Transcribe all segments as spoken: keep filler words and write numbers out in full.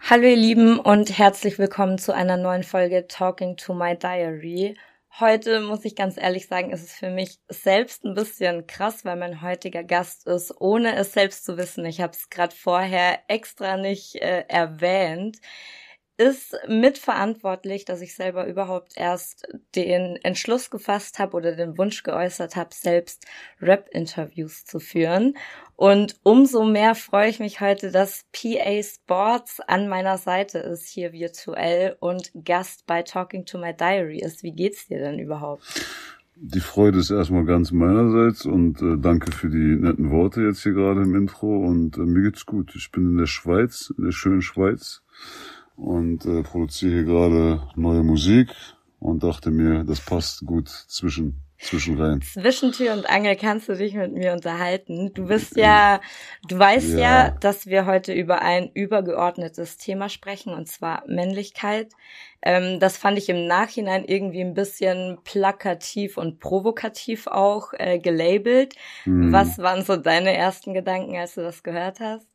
Hallo ihr Lieben und herzlich willkommen zu einer neuen Folge Talking to My Diary. Heute muss ich ganz ehrlich sagen, ist es für mich selbst ein bisschen krass, weil mein heutiger Gast ist, ohne es selbst zu wissen. Ich habe es gerade vorher extra nicht äh, erwähnt. Ist mitverantwortlich, dass ich selber überhaupt erst den Entschluss gefasst habe oder den Wunsch geäußert habe, selbst Rap-Interviews zu führen. Und umso mehr freue ich mich heute, dass P A Sports an meiner Seite ist, hier virtuell und Gast bei Talking to My Diary ist. Wie geht's dir denn überhaupt? Die Freude ist erstmal ganz meinerseits und äh, danke für die netten Worte jetzt hier gerade im Intro. Und äh, mir geht's gut. Ich bin in der Schweiz, in der schönen Schweiz. Und äh, produziere hier gerade neue Musik und dachte mir, das passt gut zwischen zwischen rein. Zwischen Tür und Angel kannst du dich mit mir unterhalten. Du bist ja, du weißt ja. ja, dass wir heute über ein übergeordnetes Thema sprechen, und zwar Männlichkeit. Ähm, das fand ich im Nachhinein irgendwie ein bisschen plakativ und provokativ auch äh, gelabelt. Hm. Was waren so deine ersten Gedanken, als du das gehört hast?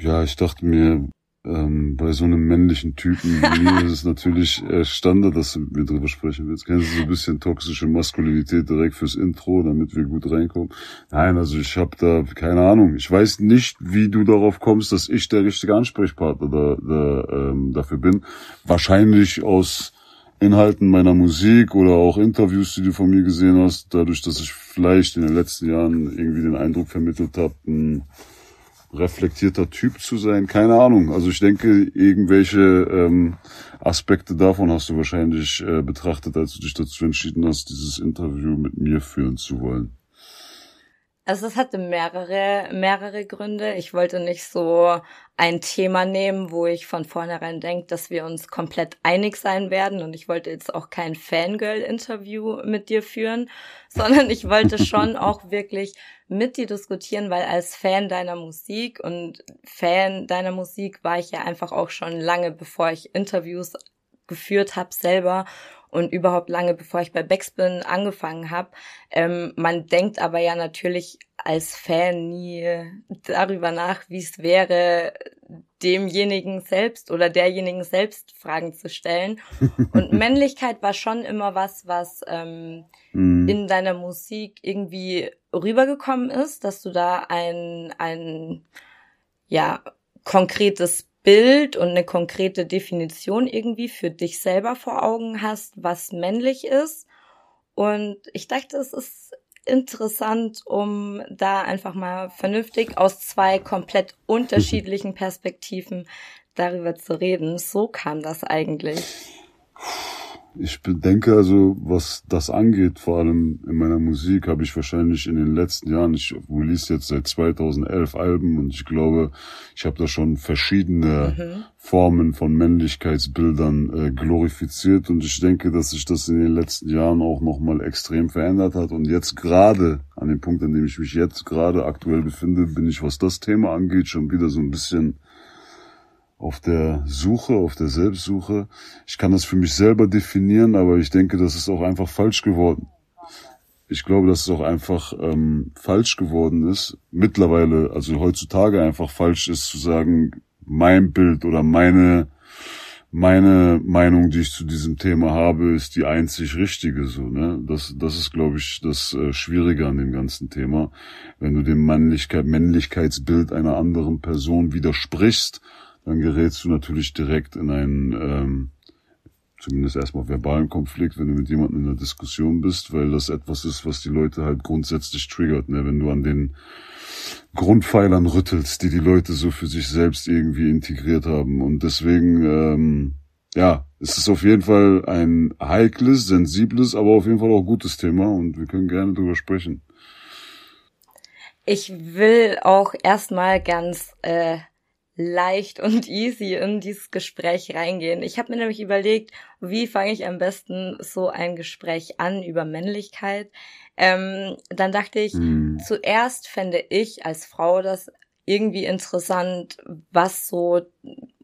Ja, ich dachte mir, Ähm, bei so einem männlichen Typen wie mir ist es natürlich äh, Standard, dass du mit mir drüber sprechen willst. Kennst du so ein bisschen toxische Maskulinität direkt fürs Intro, damit wir gut reinkommen? Nein, also ich habe da keine Ahnung. Ich weiß nicht, wie du darauf kommst, dass ich der richtige Ansprechpartner da, da, ähm, dafür bin. Wahrscheinlich aus Inhalten meiner Musik oder auch Interviews, die du von mir gesehen hast, dadurch, dass ich vielleicht in den letzten Jahren irgendwie den Eindruck vermittelt habe, reflektierter Typ zu sein, keine Ahnung. Also ich denke, irgendwelche ähm, Aspekte davon hast du wahrscheinlich äh, betrachtet, als du dich dazu entschieden hast, dieses Interview mit mir führen zu wollen. Also es hatte mehrere, mehrere Gründe. Ich wollte nicht so ein Thema nehmen, wo ich von vornherein denke, dass wir uns komplett einig sein werden. Und ich wollte jetzt auch kein Fangirl-Interview mit dir führen, sondern ich wollte schon auch wirklich mit dir diskutieren, weil als Fan deiner Musik und Fan deiner Musik war ich ja einfach auch schon lange, bevor ich Interviews geführt habe selber. Und überhaupt lange, bevor ich bei Backspin angefangen habe. Ähm, man denkt aber ja natürlich als Fan nie darüber nach, wie es wäre, demjenigen selbst oder derjenigen selbst Fragen zu stellen. Und Männlichkeit war schon immer was, was ähm, mhm. in deiner Musik irgendwie rübergekommen ist, dass du da ein, ein ja, konkretes Bild und eine konkrete Definition irgendwie für dich selber vor Augen hast, was männlich ist. Und ich dachte, es ist interessant, um da einfach mal vernünftig aus zwei komplett unterschiedlichen Perspektiven darüber zu reden. So kam das eigentlich. Ich denke also, was das angeht, vor allem in meiner Musik, habe ich wahrscheinlich in den letzten Jahren, ich release jetzt seit zweitausendelf Alben und ich glaube, ich habe da schon verschiedene mhm. Formen von Männlichkeitsbildern äh, glorifiziert und ich denke, dass sich das in den letzten Jahren auch nochmal extrem verändert hat und jetzt gerade, an dem Punkt, an dem ich mich jetzt gerade aktuell befinde, bin ich, was das Thema angeht, schon wieder so ein bisschen auf der Suche, auf der Selbstsuche. Ich kann das für mich selber definieren, aber ich denke, das ist auch einfach falsch geworden. Ich glaube, dass es auch einfach ähm, falsch geworden ist, mittlerweile, also heutzutage einfach falsch ist, zu sagen, mein Bild oder meine meine Meinung, die ich zu diesem Thema habe, ist die einzig richtige, so, ne? Das, das ist, glaube ich, das äh, Schwierige an dem ganzen Thema. Wenn du dem Männlichkeit, Männlichkeitsbild einer anderen Person widersprichst, dann gerätst du natürlich direkt in einen, ähm, zumindest erstmal verbalen Konflikt, wenn du mit jemandem in einer Diskussion bist, weil das etwas ist, was die Leute halt grundsätzlich triggert, ne? Wenn du an den Grundpfeilern rüttelst, die die Leute so für sich selbst irgendwie integriert haben. Und deswegen, ähm, ja, es ist auf jeden Fall ein heikles, sensibles, aber auf jeden Fall auch gutes Thema und wir können gerne drüber sprechen. Ich will auch erstmal ganz äh leicht und easy in dieses Gespräch reingehen. Ich habe mir nämlich überlegt, wie fange ich am besten so ein Gespräch an über Männlichkeit. Ähm, dann dachte ich, mhm. zuerst fände ich als Frau das irgendwie interessant, was so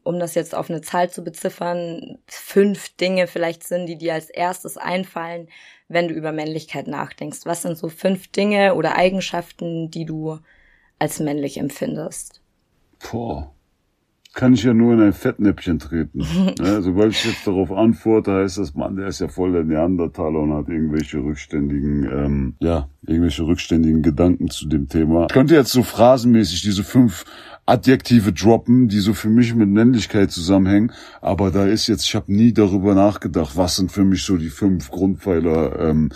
um das jetzt auf eine Zahl zu beziffern, fünf Dinge vielleicht sind, die dir als erstes einfallen, wenn du über Männlichkeit nachdenkst. Was sind so fünf Dinge oder Eigenschaften, die du als männlich empfindest? Boah, kann ich ja nur in ein Fettnäpfchen treten. Ja, sobald ich jetzt darauf antworte, heißt das, Mann, der ist ja voll der Neandertaler und hat irgendwelche rückständigen, ähm, ja, irgendwelche rückständigen Gedanken zu dem Thema. Ich könnte jetzt so phrasenmäßig diese fünf Adjektive droppen, die so für mich mit Männlichkeit zusammenhängen, aber da ist jetzt, ich habe nie darüber nachgedacht, was sind für mich so die fünf Grundpfeiler ähm,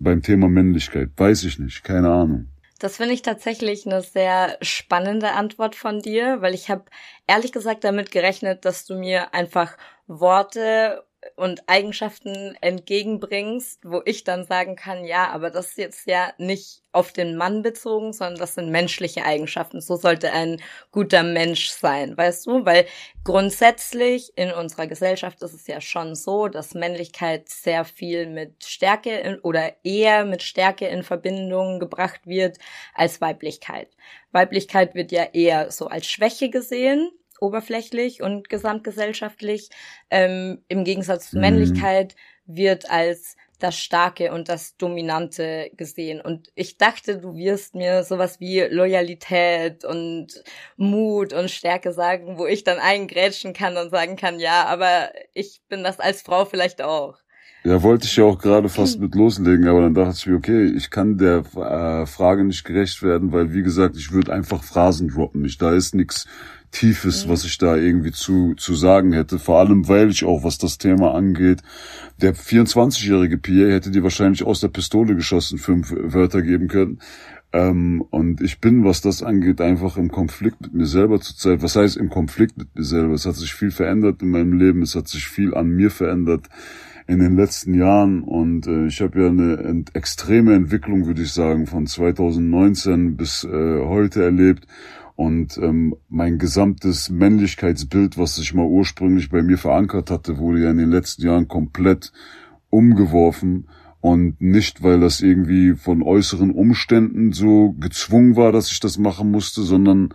beim Thema Männlichkeit. Weiß ich nicht, keine Ahnung. Das finde ich tatsächlich eine sehr spannende Antwort von dir, weil ich habe ehrlich gesagt damit gerechnet, dass du mir einfach Worte und Eigenschaften entgegenbringst, wo ich dann sagen kann, ja, aber das ist jetzt ja nicht auf den Mann bezogen, sondern das sind menschliche Eigenschaften. So sollte ein guter Mensch sein, weißt du? Weil grundsätzlich in unserer Gesellschaft ist es ja schon so, dass Männlichkeit sehr viel mit Stärke in, oder eher mit Stärke in Verbindung gebracht wird als Weiblichkeit. Weiblichkeit wird ja eher so als Schwäche gesehen, oberflächlich und gesamtgesellschaftlich, ähm, im Gegensatz zu Männlichkeit wird als das Starke und das Dominante gesehen. Und ich dachte, du wirst mir sowas wie Loyalität und Mut und Stärke sagen, wo ich dann eingrätschen kann und sagen kann, ja, aber ich bin das als Frau vielleicht auch. Ja, wollte ich ja auch gerade fast mit loslegen, aber dann dachte ich mir, okay, ich kann der äh, Frage nicht gerecht werden, weil, wie gesagt, ich würde einfach Phrasen droppen. Ich, da ist nichts Tiefes, was ich da irgendwie zu zu sagen hätte. Vor allem, weil ich auch, was das Thema angeht, der vierundzwanzigjährige P A hätte dir wahrscheinlich aus der Pistole geschossen fünf Wörter geben können. Ähm, und ich bin, was das angeht, einfach im Konflikt mit mir selber zurzeit. Was heißt im Konflikt mit mir selber? Es hat sich viel verändert in meinem Leben. Es hat sich viel an mir verändert in den letzten Jahren, und äh, ich habe ja eine ent- extreme Entwicklung, würde ich sagen, von zweitausendneunzehn bis äh, heute erlebt, und ähm, mein gesamtes Männlichkeitsbild, was sich mal ursprünglich bei mir verankert hatte, wurde ja in den letzten Jahren komplett umgeworfen. Und nicht, weil das irgendwie von äußeren Umständen so gezwungen war, dass ich das machen musste, sondern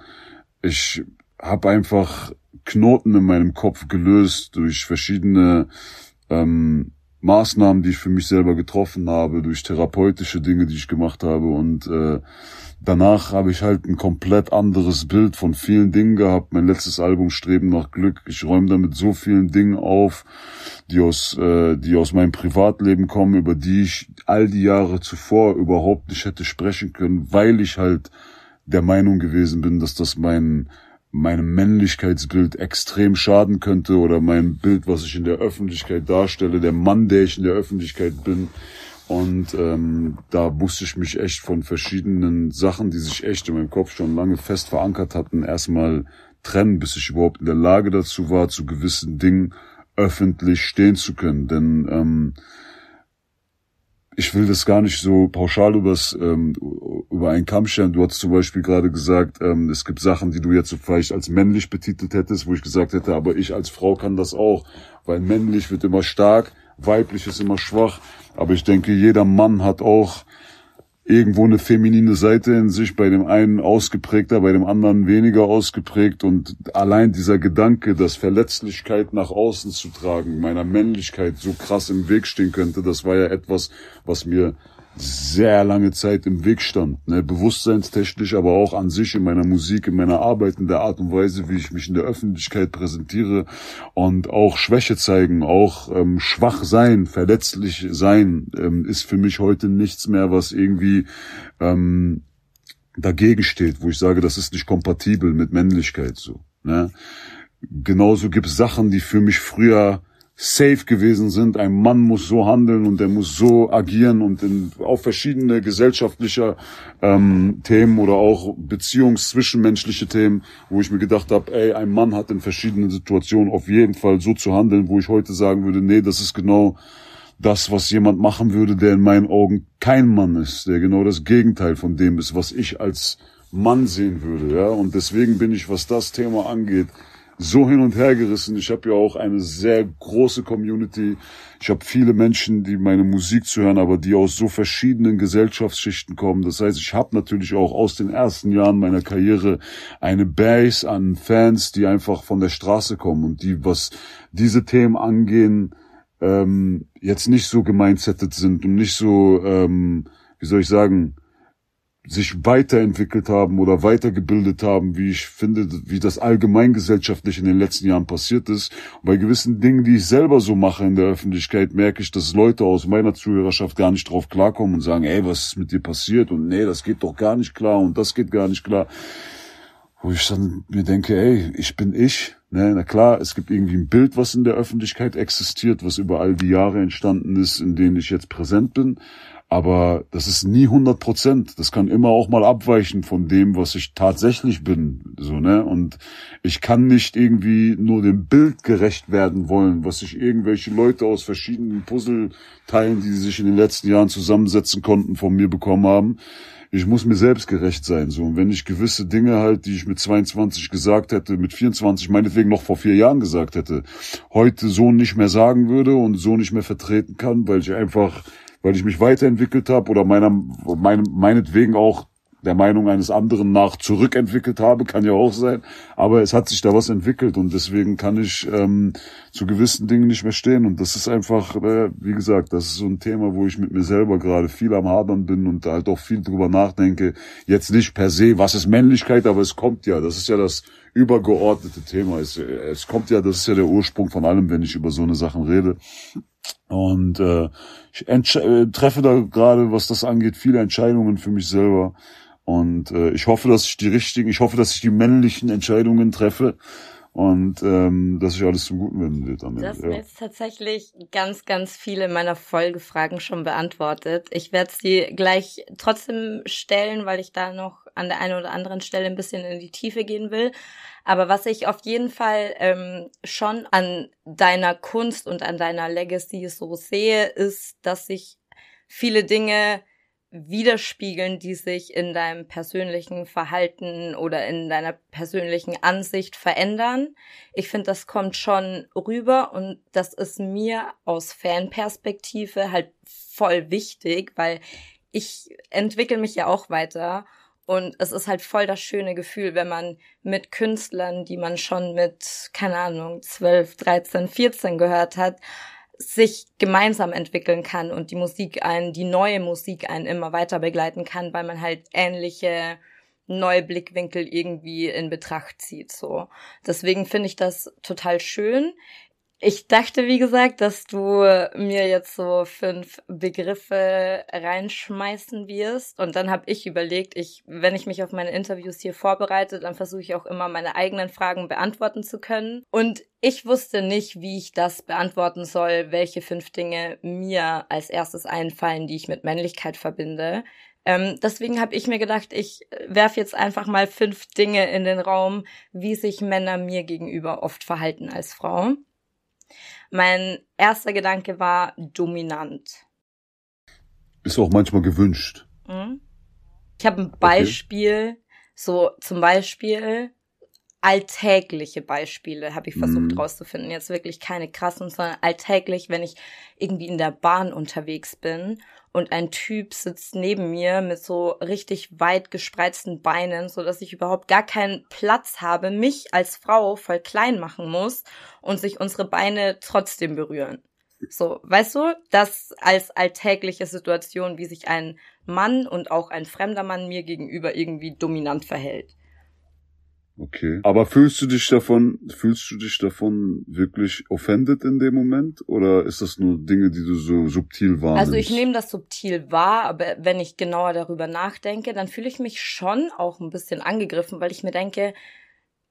ich habe einfach Knoten in meinem Kopf gelöst durch verschiedene Ähm, Maßnahmen, die ich für mich selber getroffen habe, durch therapeutische Dinge, die ich gemacht habe, und äh, danach habe ich halt ein komplett anderes Bild von vielen Dingen gehabt. Mein letztes Album Streben nach Glück, ich räume damit so vielen Dingen auf, die aus äh, die aus meinem Privatleben kommen, über die ich all die Jahre zuvor überhaupt nicht hätte sprechen können, weil ich halt der Meinung gewesen bin, dass das mein meinem Männlichkeitsbild extrem schaden könnte, oder mein Bild, was ich in der Öffentlichkeit darstelle, der Mann, der ich in der Öffentlichkeit bin. Und ähm, da musste ich mich echt von verschiedenen Sachen, die sich echt in meinem Kopf schon lange fest verankert hatten, erstmal trennen, bis ich überhaupt in der Lage dazu war, zu gewissen Dingen öffentlich stehen zu können. Denn ähm, ich will das gar nicht so pauschal übers, ähm, über einen Kamm scheren. Du hast zum Beispiel gerade gesagt, ähm, es gibt Sachen, die du jetzt so vielleicht als männlich betitelt hättest, wo ich gesagt hätte, aber ich als Frau kann das auch, weil männlich wird immer stark, weiblich ist immer schwach. Aber ich denke, jeder Mann hat auch irgendwo eine feminine Seite in sich, bei dem einen ausgeprägter, bei dem anderen weniger ausgeprägt. Und allein dieser Gedanke, dass Verletzlichkeit nach außen zu tragen, meiner Männlichkeit so krass im Weg stehen könnte, das war ja etwas, was mir sehr lange Zeit im Weg stand. Ne? Bewusstseinstechnisch, aber auch an sich in meiner Musik, in meiner Arbeit, in der Art und Weise, wie ich mich in der Öffentlichkeit präsentiere, und auch Schwäche zeigen, auch ähm, schwach sein, verletzlich sein, ähm, ist für mich heute nichts mehr, was irgendwie ähm, dagegen steht, wo ich sage, das ist nicht kompatibel mit Männlichkeit. So, ne? Genauso gibt es Sachen, die für mich früher safe gewesen sind. Ein Mann muss so handeln und er muss so agieren, und in, auf verschiedene gesellschaftliche ähm, Themen oder auch beziehungszwischenmenschliche Themen, wo ich mir gedacht habe, ey, ein Mann hat in verschiedenen Situationen auf jeden Fall so zu handeln, wo ich heute sagen würde, nee, das ist genau das, was jemand machen würde, der in meinen Augen kein Mann ist, der genau das Gegenteil von dem ist, was ich als Mann sehen würde. Ja? Und deswegen bin ich, was das Thema angeht, so hin und her gerissen. Ich habe ja auch eine sehr große Community. Ich habe viele Menschen, die meine Musik zu hören, aber die aus so verschiedenen Gesellschaftsschichten kommen. Das heißt, ich habe natürlich auch aus den ersten Jahren meiner Karriere eine Base an Fans, die einfach von der Straße kommen und die, was diese Themen angehen, ähm, jetzt nicht so gemeinsettet sind und nicht so, ähm, wie soll ich sagen, sich weiterentwickelt haben oder weitergebildet haben, wie ich finde, wie das allgemeingesellschaftlich in den letzten Jahren passiert ist. Und bei gewissen Dingen, die ich selber so mache in der Öffentlichkeit, merke ich, dass Leute aus meiner Zuhörerschaft gar nicht drauf klarkommen und sagen, ey, was ist mit dir passiert? Und nee, das geht doch gar nicht klar und das geht gar nicht klar. Wo ich dann mir denke, ey, ich bin ich. Ne? Na klar, es gibt irgendwie ein Bild, was in der Öffentlichkeit existiert, was über all die Jahre entstanden ist, in denen ich jetzt präsent bin. Aber das ist nie hundert Prozent. Das kann immer auch mal abweichen von dem, was ich tatsächlich bin. So, ne? Und ich kann nicht irgendwie nur dem Bild gerecht werden wollen, was sich irgendwelche Leute aus verschiedenen Puzzleteilen, die sich in den letzten Jahren zusammensetzen konnten, von mir bekommen haben. Ich muss mir selbst gerecht sein. So. Und wenn ich gewisse Dinge halt, die ich mit zweiundzwanzig gesagt hätte, mit vierundzwanzig meinetwegen noch vor vier Jahren gesagt hätte, heute so nicht mehr sagen würde und so nicht mehr vertreten kann, weil ich einfach... weil ich mich weiterentwickelt habe oder meiner, mein, meinetwegen auch der Meinung eines anderen nach zurückentwickelt habe, kann ja auch sein, aber es hat sich da was entwickelt und deswegen kann ich ähm, zu gewissen Dingen nicht mehr stehen und das ist einfach, äh, wie gesagt, das ist so ein Thema, wo ich mit mir selber gerade viel am Hadern bin und halt auch viel drüber nachdenke, jetzt nicht per se, was ist Männlichkeit, aber es kommt ja, das ist ja das übergeordnete Thema, es, es kommt ja, das ist ja der Ursprung von allem, wenn ich über so eine Sachen rede. Und äh, ich äh, treffe da gerade, was das angeht, viele Entscheidungen für mich selber. Und äh, ich hoffe, dass ich die richtigen, ich hoffe, dass ich die männlichen Entscheidungen treffe und ähm, dass ich alles zum Guten wenden wird. Du hast mir jetzt tatsächlich ganz, ganz viele meiner Folgefragen schon beantwortet. Ich werde sie gleich trotzdem stellen, weil ich da noch an der einen oder anderen Stelle ein bisschen in die Tiefe gehen will. Aber was ich auf jeden Fall ähm, schon an deiner Kunst und an deiner Legacy so sehe, ist, dass sich viele Dinge widerspiegeln, die sich in deinem persönlichen Verhalten oder in deiner persönlichen Ansicht verändern. Ich finde, das kommt schon rüber und das ist mir aus Fanperspektive halt voll wichtig, weil ich entwickle mich ja auch weiter. Und es ist halt voll das schöne Gefühl, wenn man mit Künstlern, die man schon mit, keine Ahnung, zwölf, dreizehn, vierzehn gehört hat, sich gemeinsam entwickeln kann und die Musik einen, die neue Musik einen immer weiter begleiten kann, weil man halt ähnliche neue Blickwinkel irgendwie in Betracht zieht. So. Deswegen finde ich das total schön. Ich dachte, wie gesagt, dass du mir jetzt so fünf Begriffe reinschmeißen wirst und dann habe ich überlegt, ich, wenn ich mich auf meine Interviews hier vorbereite, dann versuche ich auch immer meine eigenen Fragen beantworten zu können und ich wusste nicht, wie ich das beantworten soll, welche fünf Dinge mir als erstes einfallen, die ich mit Männlichkeit verbinde. Ähm, deswegen habe ich mir gedacht, ich werfe jetzt einfach mal fünf Dinge in den Raum, wie sich Männer mir gegenüber oft verhalten als Frau. Mein erster Gedanke war dominant. Ist auch manchmal gewünscht. Ich habe ein Beispiel, okay. So zum Beispiel alltägliche Beispiele habe ich versucht mm. rauszufinden. Jetzt wirklich keine krassen, sondern alltäglich, wenn ich irgendwie in der Bahn unterwegs bin und ein Typ sitzt neben mir mit so richtig weit gespreizten Beinen, so dass ich überhaupt gar keinen Platz habe, mich als Frau voll klein machen muss und sich unsere Beine trotzdem berühren. So, weißt du, das als alltägliche Situation, wie sich ein Mann und auch ein fremder Mann mir gegenüber irgendwie dominant verhält. Okay. Aber fühlst du dich davon, fühlst du dich davon wirklich offended in dem Moment? Oder ist das nur Dinge, die du so subtil wahrnimmst? Also ich nehme das subtil wahr, aber wenn ich genauer darüber nachdenke, dann fühle ich mich schon auch ein bisschen angegriffen, weil ich mir denke,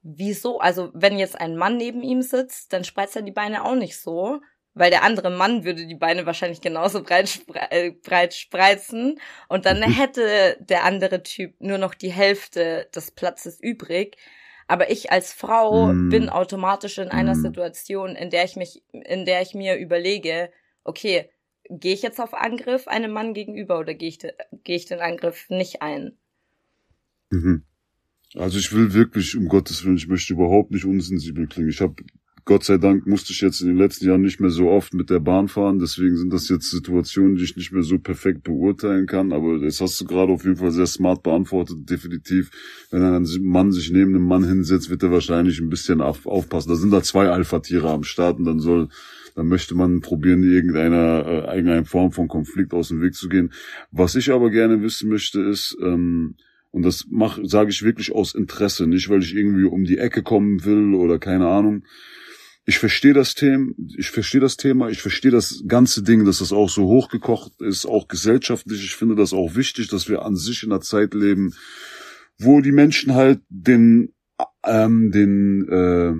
wieso? Also wenn jetzt ein Mann neben ihm sitzt, dann spreizt er die Beine auch nicht so, weil der andere Mann würde die Beine wahrscheinlich genauso breit, spre- breit spreizen und dann hätte der andere Typ nur noch die Hälfte des Platzes übrig. Aber ich als Frau mm. bin automatisch in einer mm. Situation, in der ich mich, in der ich mir überlege, okay, gehe ich jetzt auf Angriff einem Mann gegenüber oder gehe ich, de- gehe ich den Angriff nicht ein? Mhm. Also ich will wirklich, um Gottes Willen, ich möchte überhaupt nicht unsensibel klingen. Ich habe, Gott sei Dank, musste ich jetzt in den letzten Jahren nicht mehr so oft mit der Bahn fahren. Deswegen sind das jetzt Situationen, die ich nicht mehr so perfekt beurteilen kann. Aber das hast du gerade auf jeden Fall sehr smart beantwortet. Definitiv, wenn ein Mann sich neben einem Mann hinsetzt, wird er wahrscheinlich ein bisschen aufpassen. Da sind da zwei Alpha-Tiere am Start und dann soll... Dann möchte man probieren, irgendeiner äh, irgendeiner Form von Konflikt aus dem Weg zu gehen. Was ich aber gerne wissen möchte ist, ähm, und das mache, sage ich wirklich aus Interesse, nicht weil ich irgendwie um die Ecke kommen will oder keine Ahnung. Ich verstehe das Thema, ich verstehe das Thema, ich verstehe das ganze Ding, dass das auch so hochgekocht ist, auch gesellschaftlich. Ich finde das auch wichtig, dass wir an sich in einer Zeit leben, wo die Menschen halt den ähm, den äh,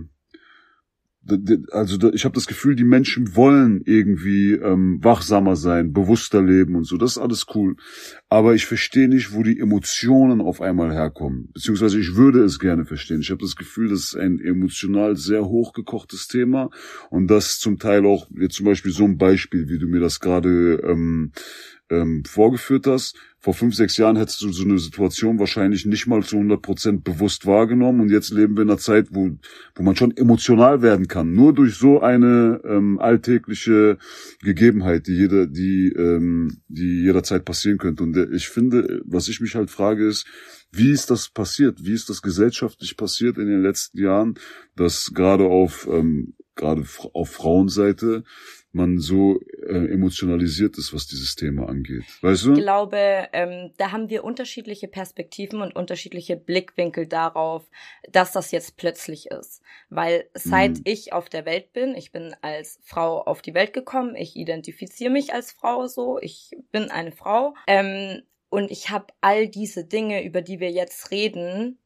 also ich habe das Gefühl, die Menschen wollen irgendwie ähm, wachsamer sein, bewusster leben und so. Das ist alles cool. Aber ich verstehe nicht, wo die Emotionen auf einmal herkommen. Beziehungsweise ich würde es gerne verstehen. Ich habe das Gefühl, das ist ein emotional sehr hochgekochtes Thema. Und das zum Teil auch, jetzt zum Beispiel so ein Beispiel, wie du mir das gerade ähm, ähm, vorgeführt hast. Vor fünf, sechs Jahren hättest du so eine Situation wahrscheinlich nicht mal zu hundert Prozent bewusst wahrgenommen. Und jetzt leben wir in einer Zeit, wo wo man schon emotional werden kann. Nur durch so eine ähm, alltägliche Gegebenheit, die jeder, die ähm, die jederzeit passieren könnte. Und ich finde, was ich mich halt frage ist, wie ist das passiert? Wie ist das gesellschaftlich passiert in den letzten Jahren, dass gerade auf ähm, gerade auf Frauenseite man so äh, emotionalisiert ist, was dieses Thema angeht. Weißt du? Ich glaube, ähm, da haben wir unterschiedliche Perspektiven und unterschiedliche Blickwinkel darauf, dass das jetzt plötzlich ist. Weil seit mhm. ich auf der Welt bin, ich bin als Frau auf die Welt gekommen, ich identifiziere mich als Frau so, ich bin eine Frau ähm, und ich habe all diese Dinge, über die wir jetzt reden,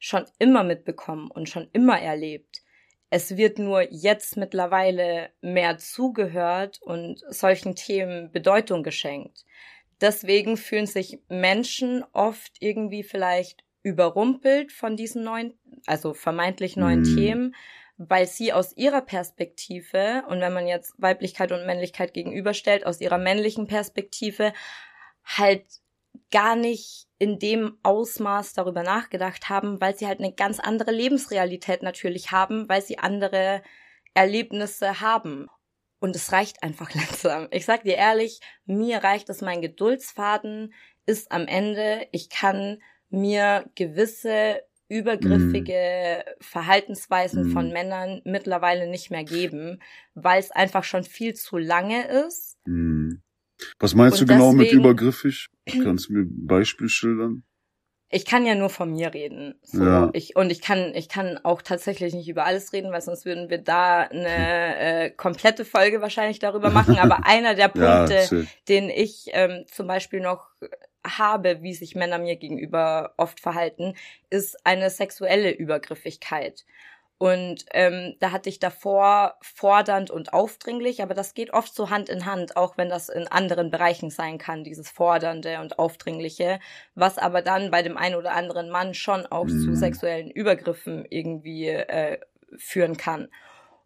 schon immer mitbekommen und schon immer erlebt. Es wird nur jetzt mittlerweile mehr zugehört und solchen Themen Bedeutung geschenkt. Deswegen fühlen sich Menschen oft irgendwie vielleicht überrumpelt von diesen neuen, also vermeintlich neuen mhm. Themen, weil sie aus ihrer Perspektive, und wenn man jetzt Weiblichkeit und Männlichkeit gegenüberstellt, aus ihrer männlichen Perspektive halt gar nicht in dem Ausmaß darüber nachgedacht haben, weil sie halt eine ganz andere Lebensrealität natürlich haben, weil sie andere Erlebnisse haben. Und es reicht einfach langsam. Ich sag dir ehrlich, mir reicht es, mein Geduldsfaden ist am Ende. Ich kann mir gewisse übergriffige mm. Verhaltensweisen mm. von Männern mittlerweile nicht mehr geben, weil es einfach schon viel zu lange ist. Mm. Was meinst und du genau deswegen, mit übergriffig? Kannst du mir ein Beispiel schildern? Ich kann ja nur von mir reden. So, ja. ich, und ich kann ich kann auch tatsächlich nicht über alles reden, weil sonst würden wir da eine äh, komplette Folge wahrscheinlich darüber machen. Aber einer der Punkte, ja, den ich ähm, zum Beispiel noch habe, wie sich Männer mir gegenüber oft verhalten, ist eine sexuelle Übergriffigkeit. Und ähm, da hatte ich davor fordernd und aufdringlich, aber das geht oft so Hand in Hand, auch wenn das in anderen Bereichen sein kann, dieses Fordernde und Aufdringliche, was aber dann bei dem einen oder anderen Mann schon auch mhm. zu sexuellen Übergriffen irgendwie äh, führen kann.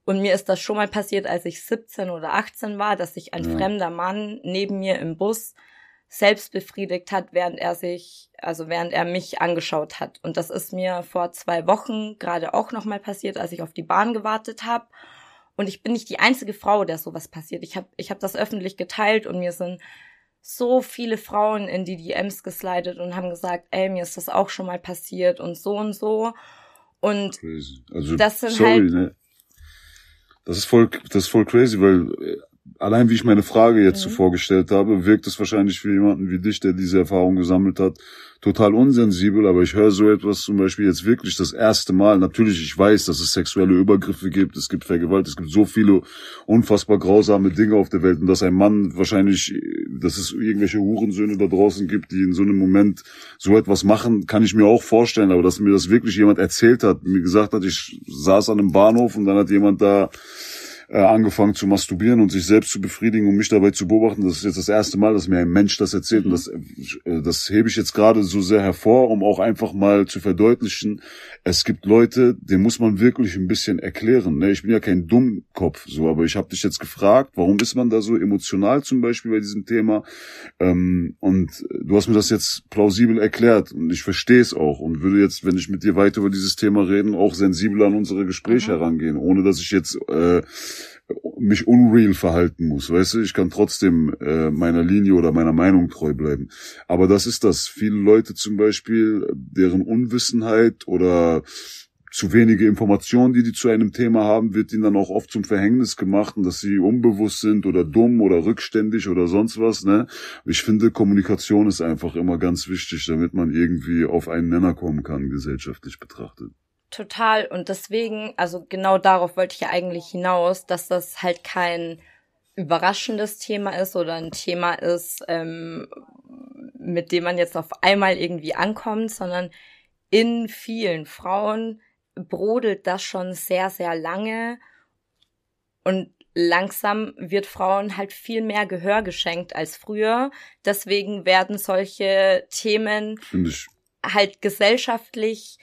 Und mir ist das schon mal passiert, als ich siebzehn oder achtzehn war, dass sich ein mhm. fremder Mann neben mir im Bus selbst befriedigt hat, während er sich, also während er mich angeschaut hat. Und das ist mir vor zwei Wochen gerade auch nochmal passiert, als ich auf die Bahn gewartet habe. Und ich bin nicht die einzige Frau, der sowas passiert. Ich habe ich hab das öffentlich geteilt und mir sind so viele Frauen in die D Ms geslidet und haben gesagt, ey, mir ist das auch schon mal passiert und so und so. Und also, das sind sorry, halt... Ne? Das ist voll, das ist voll crazy, weil... Allein wie ich meine Frage jetzt mhm. zuvor gestellt habe, wirkt es wahrscheinlich für jemanden wie dich, der diese Erfahrung gesammelt hat, total unsensibel. Aber ich höre so etwas zum Beispiel jetzt wirklich das erste Mal. Natürlich, ich weiß, dass es sexuelle Übergriffe gibt, es gibt Vergewalt, es gibt so viele unfassbar grausame Dinge auf der Welt. Und dass ein Mann wahrscheinlich, dass es irgendwelche Hurensöhne da draußen gibt, die in so einem Moment so etwas machen, kann ich mir auch vorstellen. Aber dass mir das wirklich jemand erzählt hat, mir gesagt hat, ich saß an einem Bahnhof und dann hat jemand da äh, angefangen zu masturbieren und sich selbst zu befriedigen und mich dabei zu beobachten. Das ist jetzt das erste Mal, dass mir ein Mensch das erzählt, und das, äh, das hebe ich jetzt gerade so sehr hervor, um auch einfach mal zu verdeutlichen, es gibt Leute, denen muss man wirklich ein bisschen erklären, ne? Ich bin ja kein Dummkopf, so, aber ich habe dich jetzt gefragt, warum ist man da so emotional zum Beispiel bei diesem Thema? Ähm, und du hast mir das jetzt plausibel erklärt und ich verstehe es auch und würde jetzt, wenn ich mit dir weiter über dieses Thema reden, auch sensibel an unsere Gespräche mhm. herangehen, ohne dass ich jetzt äh, mich unreal verhalten muss, weißt du? Ich kann trotzdem äh, meiner Linie oder meiner Meinung treu bleiben. Aber das ist das. Viele Leute zum Beispiel, deren Unwissenheit oder zu wenige Informationen, die die zu einem Thema haben, wird ihnen dann auch oft zum Verhängnis gemacht, und dass sie unbewusst sind oder dumm oder rückständig oder sonst was, ne? Ich finde, Kommunikation ist einfach immer ganz wichtig, damit man irgendwie auf einen Nenner kommen kann, gesellschaftlich betrachtet. Total. Und deswegen, also genau darauf wollte ich ja eigentlich hinaus, dass das halt kein überraschendes Thema ist oder ein Thema ist, ähm, mit dem man jetzt auf einmal irgendwie ankommt, sondern in vielen Frauen brodelt das schon sehr, sehr lange, und langsam wird Frauen halt viel mehr Gehör geschenkt als früher. Deswegen werden solche Themen halt gesellschaftlich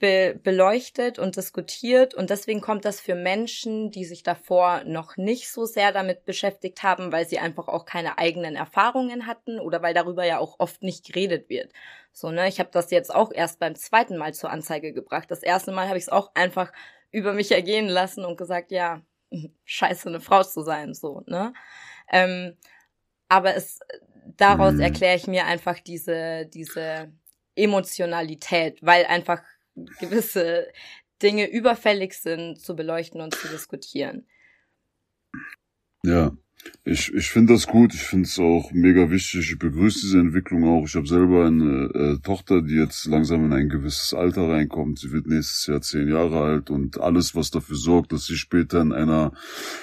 be- beleuchtet und diskutiert, und deswegen kommt das für Menschen, die sich davor noch nicht so sehr damit beschäftigt haben, weil sie einfach auch keine eigenen Erfahrungen hatten oder weil darüber ja auch oft nicht geredet wird. So, ne, ich habe das jetzt auch erst beim zweiten Mal zur Anzeige gebracht. Das erste Mal habe ich es auch einfach über mich ergehen lassen und gesagt, ja, scheiße, eine Frau zu sein, so, ne? Ähm, aber es daraus mhm. erkläre ich mir einfach diese diese Emotionalität, weil einfach gewisse Dinge überfällig sind zu beleuchten und zu diskutieren. Ja. Ich, ich finde das gut, ich finde es auch mega wichtig, ich begrüße diese Entwicklung auch. Ich habe selber eine äh, Tochter, die jetzt langsam in ein gewisses Alter reinkommt. Sie wird nächstes Jahr zehn Jahre alt, und alles, was dafür sorgt, dass sie später in einer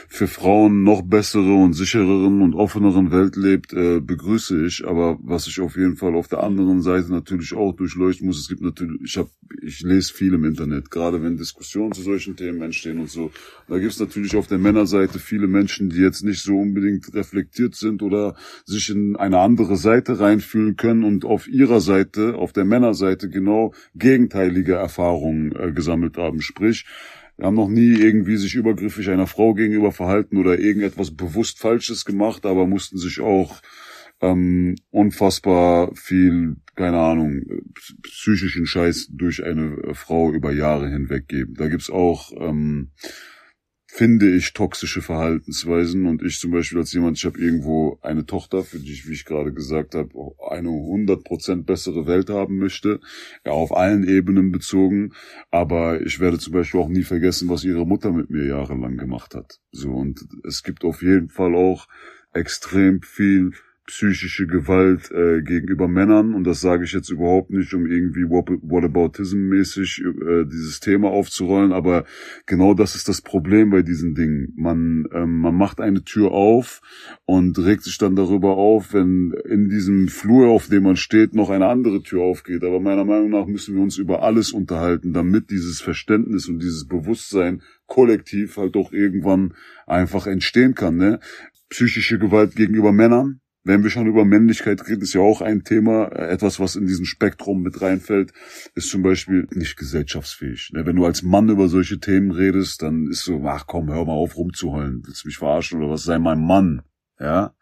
für Frauen noch bessere und sichereren und offeneren Welt lebt, äh, begrüße ich. Aber was ich auf jeden Fall auf der anderen Seite natürlich auch durchleuchten muss, es gibt natürlich, ich, hab, ich lese viel im Internet, gerade wenn Diskussionen zu solchen Themen entstehen und so. Da gibt es natürlich auf der Männerseite viele Menschen, die jetzt nicht so unbedingt reflektiert sind oder sich in eine andere Seite reinfühlen können und auf ihrer Seite, auf der Männerseite, genau gegenteilige Erfahrungen äh, gesammelt haben. Sprich, wir haben noch nie irgendwie sich übergriffig einer Frau gegenüber verhalten oder irgendetwas bewusst Falsches gemacht, aber mussten sich auch ähm, unfassbar viel, keine Ahnung, psychischen Scheiß durch eine Frau über Jahre hinweg geben. Da gibt's auch ähm, finde ich toxische Verhaltensweisen, und ich zum Beispiel als jemand, ich habe irgendwo eine Tochter, für die ich, wie ich gerade gesagt habe, eine hundert Prozent bessere Welt haben möchte, ja, auf allen Ebenen bezogen, aber ich werde zum Beispiel auch nie vergessen, was ihre Mutter mit mir jahrelang gemacht hat. So, und es gibt auf jeden Fall auch extrem viel psychische Gewalt äh, gegenüber Männern, und das sage ich jetzt überhaupt nicht, um irgendwie Whataboutism-mäßig äh, dieses Thema aufzurollen, aber genau das ist das Problem bei diesen Dingen. Man ähm, man macht eine Tür auf und regt sich dann darüber auf, wenn in diesem Flur, auf dem man steht, noch eine andere Tür aufgeht. Aber meiner Meinung nach müssen wir uns über alles unterhalten, damit dieses Verständnis und dieses Bewusstsein kollektiv halt auch irgendwann einfach entstehen kann, ne? Psychische Gewalt gegenüber Männern, wenn wir schon über Männlichkeit reden, ist ja auch ein Thema. Etwas, was in diesem Spektrum mit reinfällt, ist zum Beispiel nicht gesellschaftsfähig. Wenn du als Mann über solche Themen redest, dann ist so, ach komm, hör mal auf rumzuheulen, willst du mich verarschen oder was, sei mal Mann. Ja,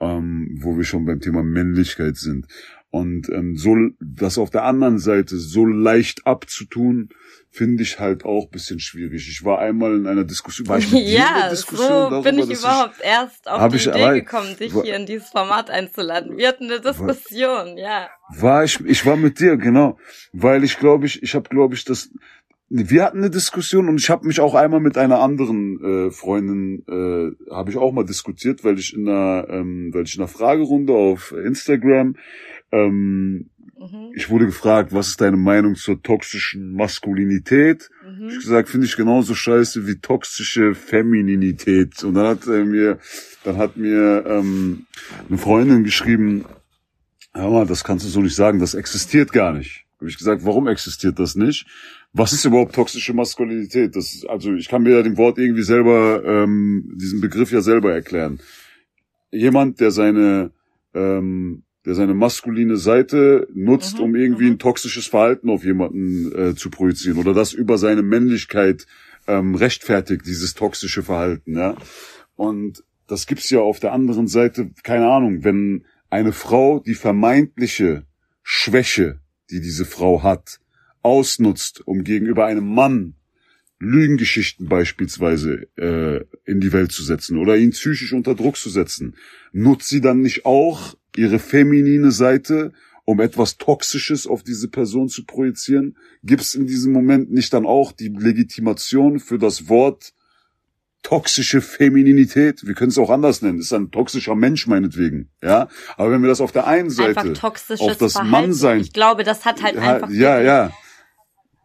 ähm, wo wir schon beim Thema Männlichkeit sind. Und ähm, so das auf der anderen Seite so leicht abzutun, finde ich halt auch ein bisschen schwierig. Ich war einmal in einer Diskussion, war ich mit ja, dir in der Diskussion so darüber, bin ich überhaupt ich, erst auf die ich, Idee gekommen, dich war, hier in dieses Format einzuladen. Wir hatten eine Diskussion, war, ja. War ich, ich war mit dir, genau, weil ich glaube ich, ich habe glaube ich das. Wir hatten eine Diskussion, und ich habe mich auch einmal mit einer anderen äh, Freundin, äh, habe ich auch mal diskutiert, weil ich in einer, ähm, weil ich in einer Fragerunde auf Instagram, ähm, mhm. ich wurde gefragt, was ist deine Meinung zur toxischen Maskulinität? Mhm. Ich gesagt, finde ich genauso scheiße wie toxische Femininität. Und dann hat äh, mir, dann hat mir ähm, eine Freundin geschrieben, hör mal, das kannst du so nicht sagen, das existiert gar nicht. Habe ich gesagt, warum existiert das nicht? Was ist überhaupt toxische Maskulinität? Das ist, also ich kann mir ja dem Wort irgendwie selber, ähm, diesen Begriff ja selber erklären. Jemand, der seine, ähm, der seine maskuline Seite nutzt, mhm, um irgendwie ein toxisches Verhalten auf jemanden äh, zu projizieren oder das über seine Männlichkeit ähm, rechtfertigt, dieses toxische Verhalten. Ja? Und das gibt's ja auf der anderen Seite, keine Ahnung, wenn eine Frau die vermeintliche Schwäche, die diese Frau hat, ausnutzt, um gegenüber einem Mann Lügengeschichten beispielsweise äh, in die Welt zu setzen oder ihn psychisch unter Druck zu setzen, nutzt sie dann nicht auch ihre feminine Seite, um etwas Toxisches auf diese Person zu projizieren? Gibt es in diesem Moment nicht dann auch die Legitimation für das Wort toxische Femininität? Wir können es auch anders nennen. Ist ein toxischer Mensch meinetwegen, ja. Aber wenn wir das auf der einen Seite auf das Verhalten, Mannsein, ich glaube, das hat halt einfach ja, ja.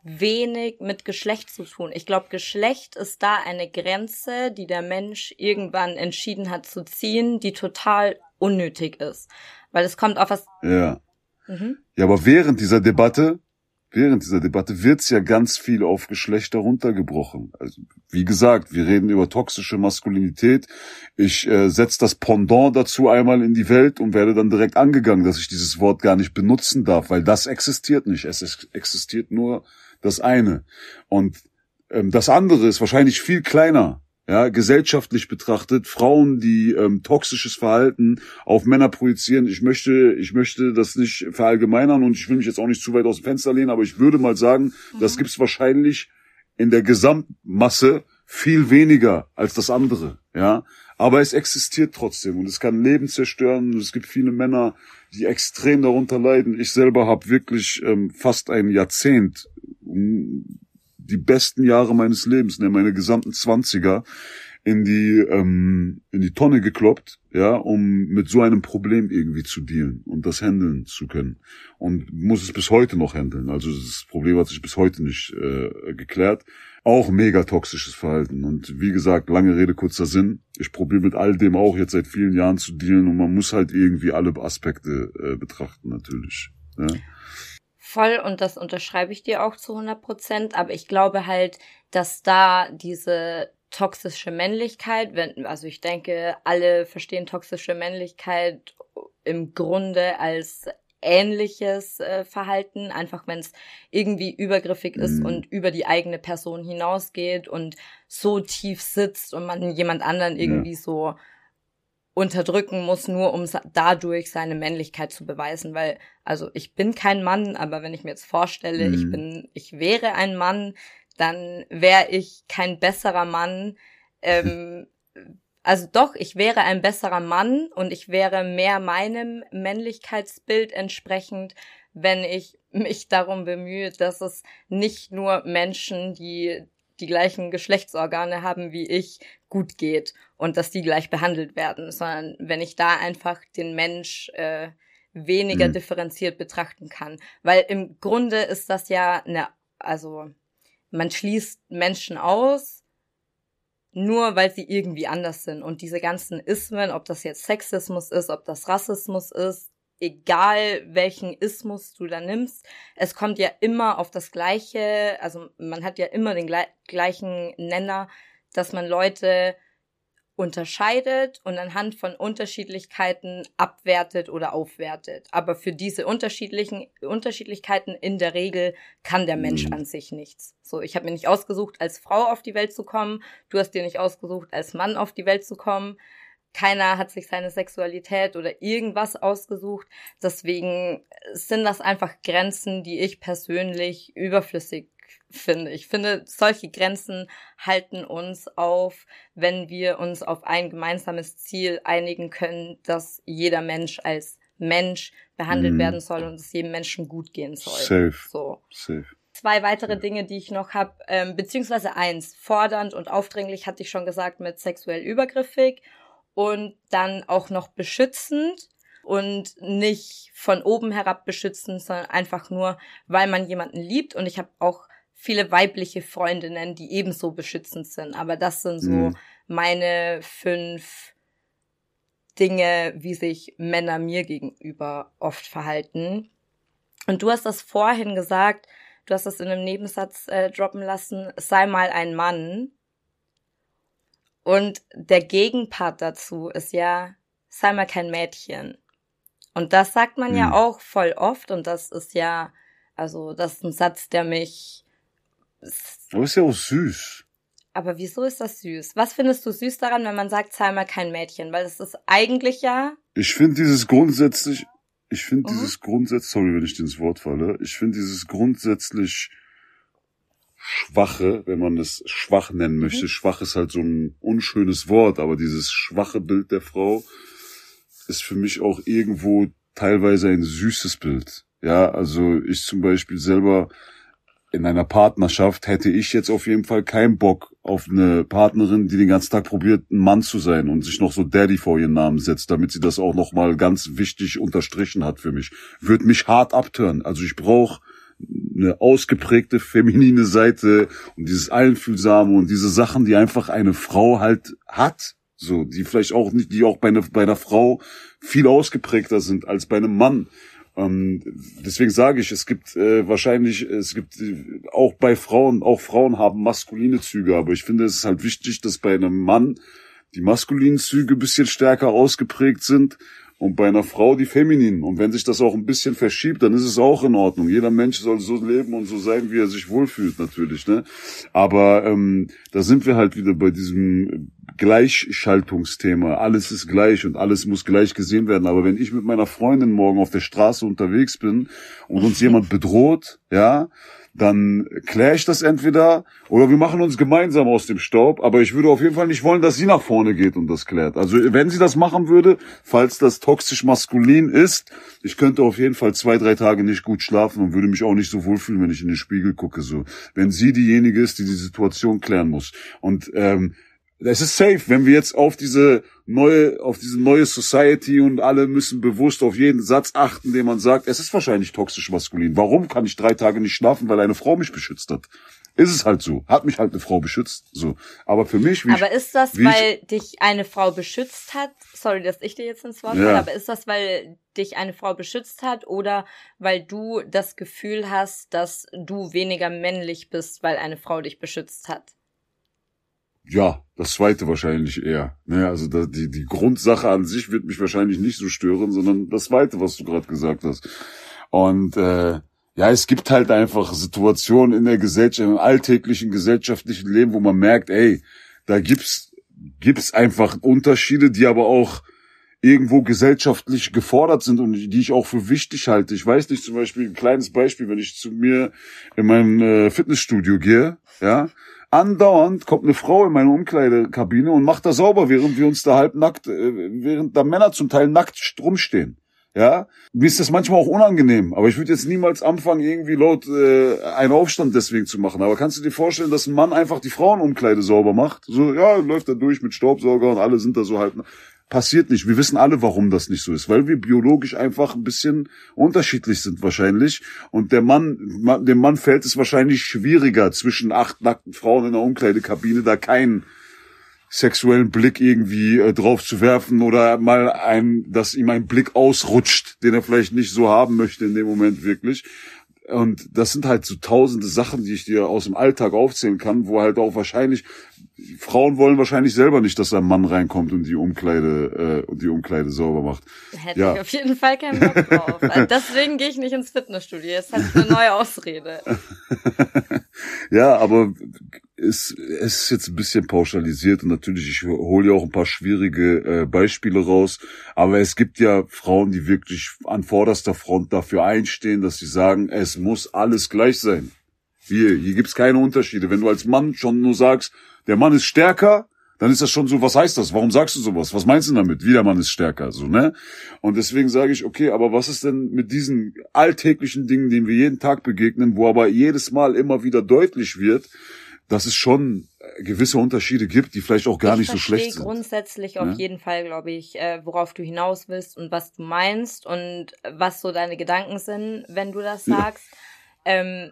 wenig mit Geschlecht zu tun. Ich glaube, Geschlecht ist da eine Grenze, die der Mensch irgendwann entschieden hat zu ziehen, die total unnötig ist, weil es kommt auf was. Ja. Mhm. Ja, aber während dieser Debatte Während dieser Debatte wird's ja ganz viel auf Geschlechter runtergebrochen. Also wie gesagt, wir reden über toxische Maskulinität. Ich äh, setze das Pendant dazu einmal in die Welt und werde dann direkt angegangen, dass ich dieses Wort gar nicht benutzen darf, weil das existiert nicht. Es existiert nur das eine. Und ähm, das andere ist wahrscheinlich viel kleiner. Ja, gesellschaftlich betrachtet, Frauen, die ähm, toxisches Verhalten auf Männer projizieren. Ich möchte, ich möchte das nicht verallgemeinern und ich will mich jetzt auch nicht zu weit aus dem Fenster lehnen, aber ich würde mal sagen, mhm. das gibt's wahrscheinlich in der Gesamtmasse viel weniger als das andere. Ja, aber es existiert trotzdem und es kann Leben zerstören. Es gibt viele Männer, die extrem darunter leiden. Ich selber habe wirklich ähm, fast ein Jahrzehnt. Um, die besten Jahre meines Lebens, ne, meine gesamten Zwanziger, in die ähm, in die Tonne gekloppt, ja, um mit so einem Problem irgendwie zu dealen und das handeln zu können. Und muss es bis heute noch handeln. Also das Problem hat sich bis heute nicht äh, geklärt. Auch mega toxisches Verhalten. Und wie gesagt, lange Rede, kurzer Sinn. Ich probiere mit all dem auch jetzt seit vielen Jahren zu dealen und man muss halt irgendwie alle Aspekte äh, betrachten natürlich. Ja. Voll, und das unterschreibe ich dir auch zu hundert Prozent, aber ich glaube halt, dass da diese toxische Männlichkeit, wenn, also ich denke, alle verstehen toxische Männlichkeit im Grunde als ähnliches äh, Verhalten, einfach wenn es irgendwie übergriffig mhm. ist und über die eigene Person hinausgeht und so tief sitzt und man jemand anderen irgendwie ja. so unterdrücken muss, nur um dadurch seine Männlichkeit zu beweisen, weil, also ich bin kein Mann, aber wenn ich mir jetzt vorstelle, mhm. ich bin, ich wäre ein Mann, dann wäre ich kein besserer Mann, ähm, also doch, ich wäre ein besserer Mann und ich wäre mehr meinem Männlichkeitsbild entsprechend, wenn ich mich darum bemühe, dass es nicht nur Menschen, die die gleichen Geschlechtsorgane haben wie ich, gut geht und dass die gleich behandelt werden, sondern wenn ich da einfach den Mensch äh, weniger mhm. differenziert betrachten kann. Weil im Grunde ist das ja, eine, also man schließt Menschen aus, nur weil sie irgendwie anders sind. Und diese ganzen Ismen, ob das jetzt Sexismus ist, ob das Rassismus ist, egal welchen Ismus du da nimmst, es kommt ja immer auf das Gleiche, also man hat ja immer den gle- gleichen Nenner, dass man Leute unterscheidet und anhand von Unterschiedlichkeiten abwertet oder aufwertet. Aber für diese unterschiedlichen Unterschiedlichkeiten in der Regel kann der Mensch an sich nichts. So, ich habe mir nicht ausgesucht, als Frau auf die Welt zu kommen, du hast dir nicht ausgesucht, als Mann auf die Welt zu kommen. Keiner hat sich seine Sexualität oder irgendwas ausgesucht. Deswegen sind das einfach Grenzen, die ich persönlich überflüssig finde. Ich finde, solche Grenzen halten uns auf, wenn wir uns auf ein gemeinsames Ziel einigen können, dass jeder Mensch als Mensch behandelt mhm. werden soll und es jedem Menschen gut gehen soll. Safe. So. Safe. Zwei weitere Dinge, die ich noch habe, ähm, beziehungsweise eins, fordernd und aufdringlich, hatte ich schon gesagt, mit sexuell übergriffig. Und dann auch noch beschützend und nicht von oben herab beschützend, sondern einfach nur, weil man jemanden liebt. Und ich habe auch viele weibliche Freundinnen, die ebenso beschützend sind. Aber das sind so mhm. meine fünf Dinge, wie sich Männer mir gegenüber oft verhalten. Und du hast das vorhin gesagt, du hast das in einem Nebensatz äh, droppen lassen, sei mal ein Mann. Und der Gegenpart dazu ist ja, sei mal kein Mädchen. Und das sagt man mhm. ja auch voll oft und das ist ja, also das ist ein Satz, der mich... Das ist ja auch süß. Aber wieso ist das süß? Was findest du süß daran, wenn man sagt, sei mal kein Mädchen? Weil das ist eigentlich ja... Ich finde dieses grundsätzlich... Ich finde mhm. dieses grundsätzlich... Sorry, wenn ich dir ins Wort falle. Ich finde dieses grundsätzlich Schwache, wenn man das schwach nennen möchte. Mhm. Schwach ist halt so ein unschönes Wort, aber dieses schwache Bild der Frau ist für mich auch irgendwo teilweise ein süßes Bild. Ja, also ich zum Beispiel selber... In einer Partnerschaft hätte ich jetzt auf jeden Fall keinen Bock auf eine Partnerin, die den ganzen Tag probiert, ein Mann zu sein und sich noch so Daddy vor ihren Namen setzt, damit sie das auch nochmal ganz wichtig unterstrichen hat für mich. Würde mich hart abtören. Also ich brauche eine ausgeprägte feminine Seite und dieses Einfühlsame und diese Sachen, die einfach eine Frau halt hat. So, die vielleicht auch nicht, die auch bei einer, bei einer Frau viel ausgeprägter sind als bei einem Mann. Ähm, deswegen sage ich, es gibt äh, wahrscheinlich, es gibt äh, auch bei Frauen, auch Frauen haben maskuline Züge, aber ich finde, es ist halt wichtig, dass bei einem Mann die maskulinen Züge ein bisschen stärker ausgeprägt sind und bei einer Frau die femininen. Und wenn sich das auch ein bisschen verschiebt, dann ist es auch in Ordnung. Jeder Mensch soll so leben und so sein, wie er sich wohlfühlt natürlich, ne? Aber ähm, da sind wir halt wieder bei diesem Gleichschaltungsthema. Alles ist gleich und alles muss gleich gesehen werden. Aber wenn ich mit meiner Freundin morgen auf der Straße unterwegs bin und uns jemand bedroht, ja, dann kläre ich das entweder oder wir machen uns gemeinsam aus dem Staub. Aber ich würde auf jeden Fall nicht wollen, dass sie nach vorne geht und das klärt. Also wenn sie das machen würde, falls das toxisch maskulin ist, ich könnte auf jeden Fall zwei, drei Tage nicht gut schlafen und würde mich auch nicht so wohlfühlen, wenn ich in den Spiegel gucke. So, wenn sie diejenige ist, die die Situation klären muss. Und ähm, es ist safe, wenn wir jetzt auf diese neue, auf diese neue Society und alle müssen bewusst auf jeden Satz achten, den man sagt. Es ist wahrscheinlich toxisch maskulin. Warum kann ich drei Tage nicht schlafen, weil eine Frau mich beschützt hat? Ist es halt so. Hat mich halt eine Frau beschützt. So. Aber für mich, wie Aber ich, ist das, weil ich, dich eine Frau beschützt hat? Sorry, dass ich dir jetzt ins Wort falle. Ja. Aber ist das, weil dich eine Frau beschützt hat oder weil du das Gefühl hast, dass du weniger männlich bist, weil eine Frau dich beschützt hat? Ja, das zweite wahrscheinlich eher. Naja, also da, die die Grundsache an sich wird mich wahrscheinlich nicht so stören, sondern das zweite, was du gerade gesagt hast. Und äh, ja, es gibt halt einfach Situationen in der Gesellschaft, im alltäglichen gesellschaftlichen Leben, wo man merkt, ey, da gibt's gibt's einfach Unterschiede, die aber auch irgendwo gesellschaftlich gefordert sind und die ich auch für wichtig halte. Ich weiß nicht, zum Beispiel ein kleines Beispiel, wenn ich zu mir in mein äh, Fitnessstudio gehe, ja. Andauernd kommt eine Frau in meine Umkleidekabine und macht da sauber, während wir uns da halbnackt, während da Männer zum Teil nackt rumstehen. Ja, mir ist das manchmal auch unangenehm, aber ich würde jetzt niemals anfangen, irgendwie laut äh, einen Aufstand deswegen zu machen. Aber kannst du dir vorstellen, dass ein Mann einfach die Frauenumkleide sauber macht? So, ja, läuft da durch mit Staubsauger und alle sind da so halb nackt. Passiert nicht. Wir wissen alle, warum das nicht so ist, weil wir biologisch einfach ein bisschen unterschiedlich sind wahrscheinlich. Und der Mann, dem Mann fällt es wahrscheinlich schwieriger, zwischen acht nackten Frauen in der Umkleidekabine da keinen sexuellen Blick irgendwie äh, drauf zu werfen oder mal ein, dass ihm ein Blick ausrutscht, den er vielleicht nicht so haben möchte in dem Moment wirklich. Und das sind halt so tausende Sachen, die ich dir aus dem Alltag aufzählen kann, wo halt auch wahrscheinlich Frauen wollen wahrscheinlich selber nicht, dass ein Mann reinkommt und die Umkleide äh, und die Umkleide sauber macht. Hätte ja. ich auf jeden Fall keinen Bock drauf. Also deswegen gehe ich nicht ins Fitnessstudio. Jetzt habe ich eine neue Ausrede. Ja, aber es, es ist jetzt ein bisschen pauschalisiert und natürlich, ich hole ja auch ein paar schwierige äh, Beispiele raus, aber es gibt ja Frauen, die wirklich an vorderster Front dafür einstehen, dass sie sagen, es muss alles gleich sein. Hier, hier gibt's keine Unterschiede. Wenn du als Mann schon nur sagst, der Mann ist stärker, dann ist das schon so, was heißt das? Warum sagst du sowas? Was meinst du damit? Wie der Mann ist stärker, so, ne? Und deswegen sage ich, okay, aber was ist denn mit diesen alltäglichen Dingen, denen wir jeden Tag begegnen, wo aber jedes Mal immer wieder deutlich wird, dass es schon gewisse Unterschiede gibt, die vielleicht auch gar ich nicht so schlecht sind. Ich verstehe grundsätzlich auf ja? jeden Fall, glaube ich, worauf du hinaus willst und was du meinst und was so deine Gedanken sind, wenn du das sagst. Ja. Ähm,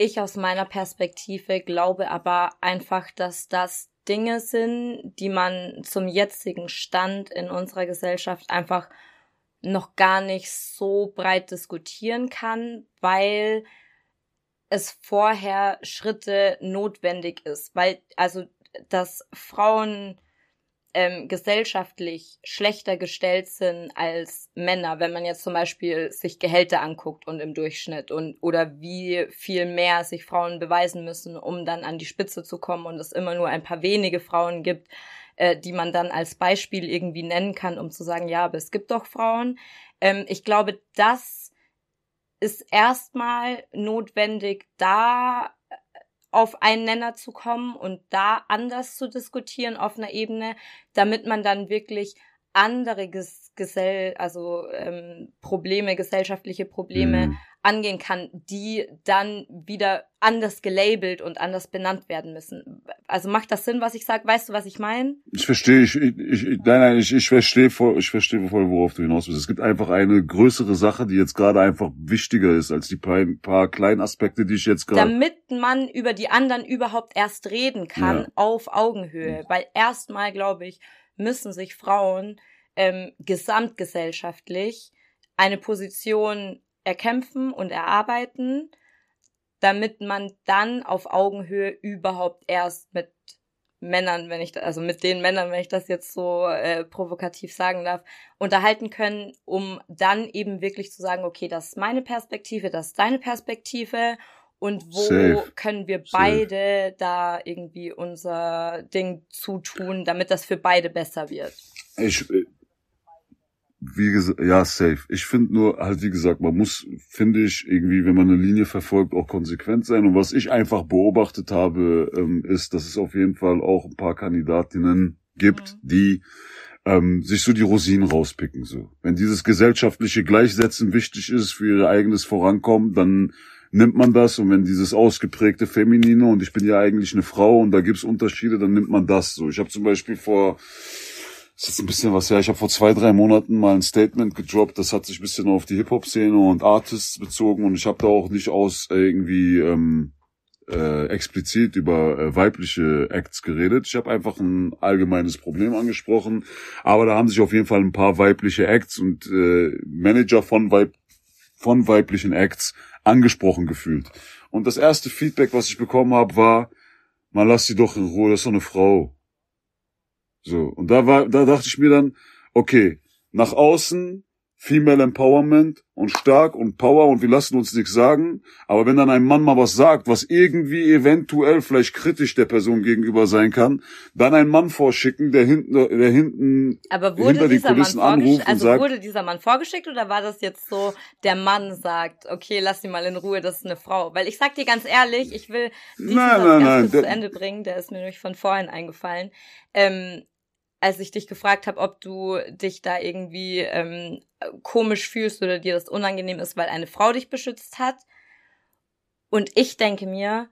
Ich aus meiner Perspektive glaube aber einfach, dass das Dinge sind, die man zum jetzigen Stand in unserer Gesellschaft einfach noch gar nicht so breit diskutieren kann, weil es vorher Schritte notwendig ist, weil also dass Frauen ähm, gesellschaftlich schlechter gestellt sind als Männer, wenn man jetzt zum Beispiel sich Gehälter anguckt und im Durchschnitt und oder wie viel mehr sich Frauen beweisen müssen, um dann an die Spitze zu kommen und es immer nur ein paar wenige Frauen gibt, äh, die man dann als Beispiel irgendwie nennen kann, um zu sagen, ja, aber es gibt doch Frauen. Ähm, ich glaube, das ist erstmal notwendig, da auf einen Nenner zu kommen und da anders zu diskutieren auf einer Ebene, damit man dann wirklich andere ges- gesell- also ähm, Probleme, gesellschaftliche Probleme mhm. angehen kann, die dann wieder anders gelabelt und anders benannt werden müssen. Also macht das Sinn, was ich sage? Weißt du, was ich meine? Ich verstehe, ich, ich, ich, nein, nein, ich, ich verstehe voll, ich verstehe voll, worauf du hinaus willst. Es gibt einfach eine größere Sache, die jetzt gerade einfach wichtiger ist als die paar, paar kleinen Aspekte, die ich jetzt gerade... Damit man über die anderen überhaupt erst reden kann, ja. auf Augenhöhe. Weil erstmal, glaube ich, müssen sich Frauen ähm, gesamtgesellschaftlich eine Position erkämpfen und erarbeiten, damit man dann auf Augenhöhe überhaupt erst mit Männern, wenn ich da, also mit den Männern, wenn ich das jetzt so äh, provokativ sagen darf, unterhalten können, um dann eben wirklich zu sagen, okay, das ist meine Perspektive, das ist deine Perspektive und wo Safe. können wir beide Safe. da irgendwie unser Ding zutun, damit das für beide besser wird. Ich Wie gesagt, ja, safe. Ich finde nur, halt wie gesagt, man muss, finde ich, irgendwie, wenn man eine Linie verfolgt, auch konsequent sein. Und was ich einfach beobachtet habe, ähm, ist, dass es auf jeden Fall auch ein paar Kandidatinnen gibt, mhm. die ähm, sich so die Rosinen rauspicken. So, wenn dieses gesellschaftliche Gleichsetzen wichtig ist für ihr eigenes Vorankommen, dann nimmt man das. Und wenn dieses ausgeprägte Feminine, und ich bin ja eigentlich eine Frau und da gibt's Unterschiede, dann nimmt man das. So, ich habe zum Beispiel vor... Das ist jetzt ein bisschen was, ja. Ich habe vor zwei, drei Monaten mal ein Statement gedroppt, das hat sich ein bisschen auf die Hip-Hop-Szene und Artists bezogen und ich habe da auch nicht aus irgendwie ähm, äh, explizit über äh, weibliche Acts geredet. Ich habe einfach ein allgemeines Problem angesprochen, aber da haben sich auf jeden Fall ein paar weibliche Acts und äh, Manager von, Weib- von weiblichen Acts angesprochen gefühlt. Und das erste Feedback, was ich bekommen habe, war, man lass sie doch in Ruhe, das ist doch eine Frau. So, und da war, da dachte ich mir dann, okay, nach außen, Female Empowerment und stark und Power und wir lassen uns nichts sagen, aber wenn dann ein Mann mal was sagt, was irgendwie eventuell vielleicht kritisch der Person gegenüber sein kann, dann einen Mann vorschicken, der hinten, der hinten aber wurde hinter die Kulissen Mann anruft vorgesch- also und sagt... Wurde dieser Mann vorgeschickt oder war das jetzt so, der Mann sagt, okay, lass sie mal in Ruhe, das ist eine Frau? Weil ich sag dir ganz ehrlich, ich will diesen nein, nein, nein, der- zu Ende bringen, der ist mir nämlich von vorhin eingefallen, ähm, als ich dich gefragt habe, ob du dich da irgendwie ähm, komisch fühlst oder dir das unangenehm ist, weil eine Frau dich beschützt hat. Und ich denke mir,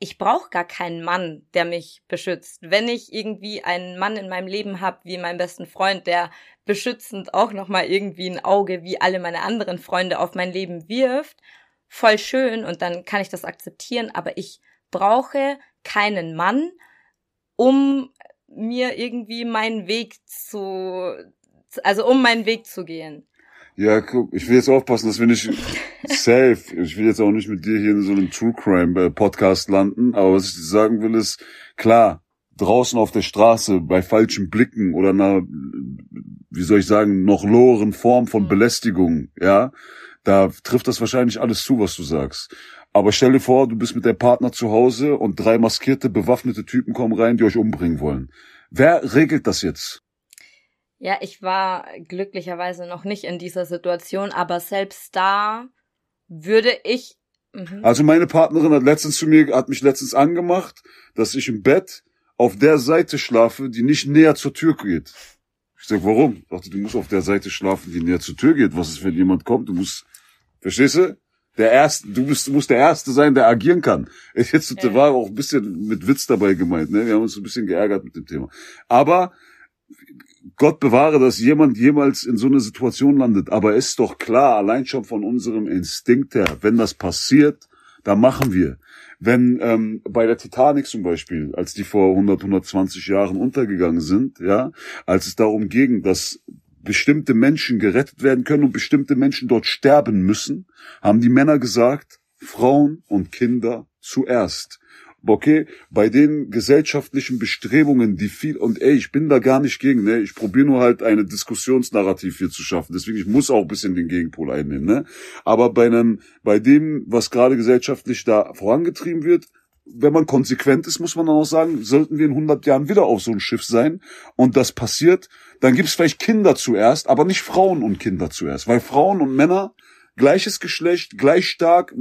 ich brauche gar keinen Mann, der mich beschützt. Wenn ich irgendwie einen Mann in meinem Leben habe, wie meinen besten Freund, der beschützend auch nochmal irgendwie ein Auge wie alle meine anderen Freunde auf mein Leben wirft, voll schön und dann kann ich das akzeptieren. Aber ich brauche keinen Mann, um... mir irgendwie meinen Weg zu, also um meinen Weg zu gehen. Ja, guck, ich will jetzt aufpassen, dass wir nicht safe, ich will jetzt auch nicht mit dir hier in so einem True Crime Podcast landen, aber was ich sagen will ist, klar, draußen auf der Straße bei falschen Blicken oder einer, wie soll ich sagen, noch loweren Form von Belästigung, ja, da trifft das wahrscheinlich alles zu, was du sagst. Aber stell dir vor, du bist mit deinem Partner zu Hause und drei maskierte, bewaffnete Typen kommen rein, die euch umbringen wollen. Wer regelt das jetzt? Ja, ich war glücklicherweise noch nicht in dieser Situation, aber selbst da würde ich... Mhm. Also meine Partnerin hat letztens zu mir, hat mich letztens angemacht, dass ich im Bett auf der Seite schlafe, die nicht näher zur Tür geht. Ich sag, warum? Ich dachte, du musst auf der Seite schlafen, die näher zur Tür geht. Was ist, wenn jemand kommt? Du musst... Verstehst du? Der erste, du bist, du musst der Erste sein, der agieren kann. Jetzt ja. war auch ein bisschen mit Witz dabei gemeint, ne? Wir haben uns ein bisschen geärgert mit dem Thema. Aber Gott bewahre, dass jemand jemals in so eine Situation landet. Aber ist doch klar, allein schon von unserem Instinkt her, wenn das passiert, dann machen wir. Wenn ähm, bei der Titanic zum Beispiel, als die vor hundert, hundertzwanzig Jahren untergegangen sind, ja, als es darum ging, dass bestimmte Menschen gerettet werden können und bestimmte Menschen dort sterben müssen, haben die Männer gesagt, Frauen und Kinder zuerst. Okay, bei den gesellschaftlichen Bestrebungen, die viel, und ey, ich bin da gar nicht gegen, ne, ich probiere nur halt eine Diskussionsnarrativ hier zu schaffen, deswegen, ich muss auch ein bisschen den Gegenpol einnehmen, ne, aber bei einem, bei dem, was gerade gesellschaftlich da vorangetrieben wird, wenn man konsequent ist, muss man dann auch sagen, sollten wir in hundert Jahren wieder auf so einem Schiff sein und das passiert, dann gibt's vielleicht Kinder zuerst, aber nicht Frauen und Kinder zuerst, weil Frauen und Männer, gleiches Geschlecht, gleich stark,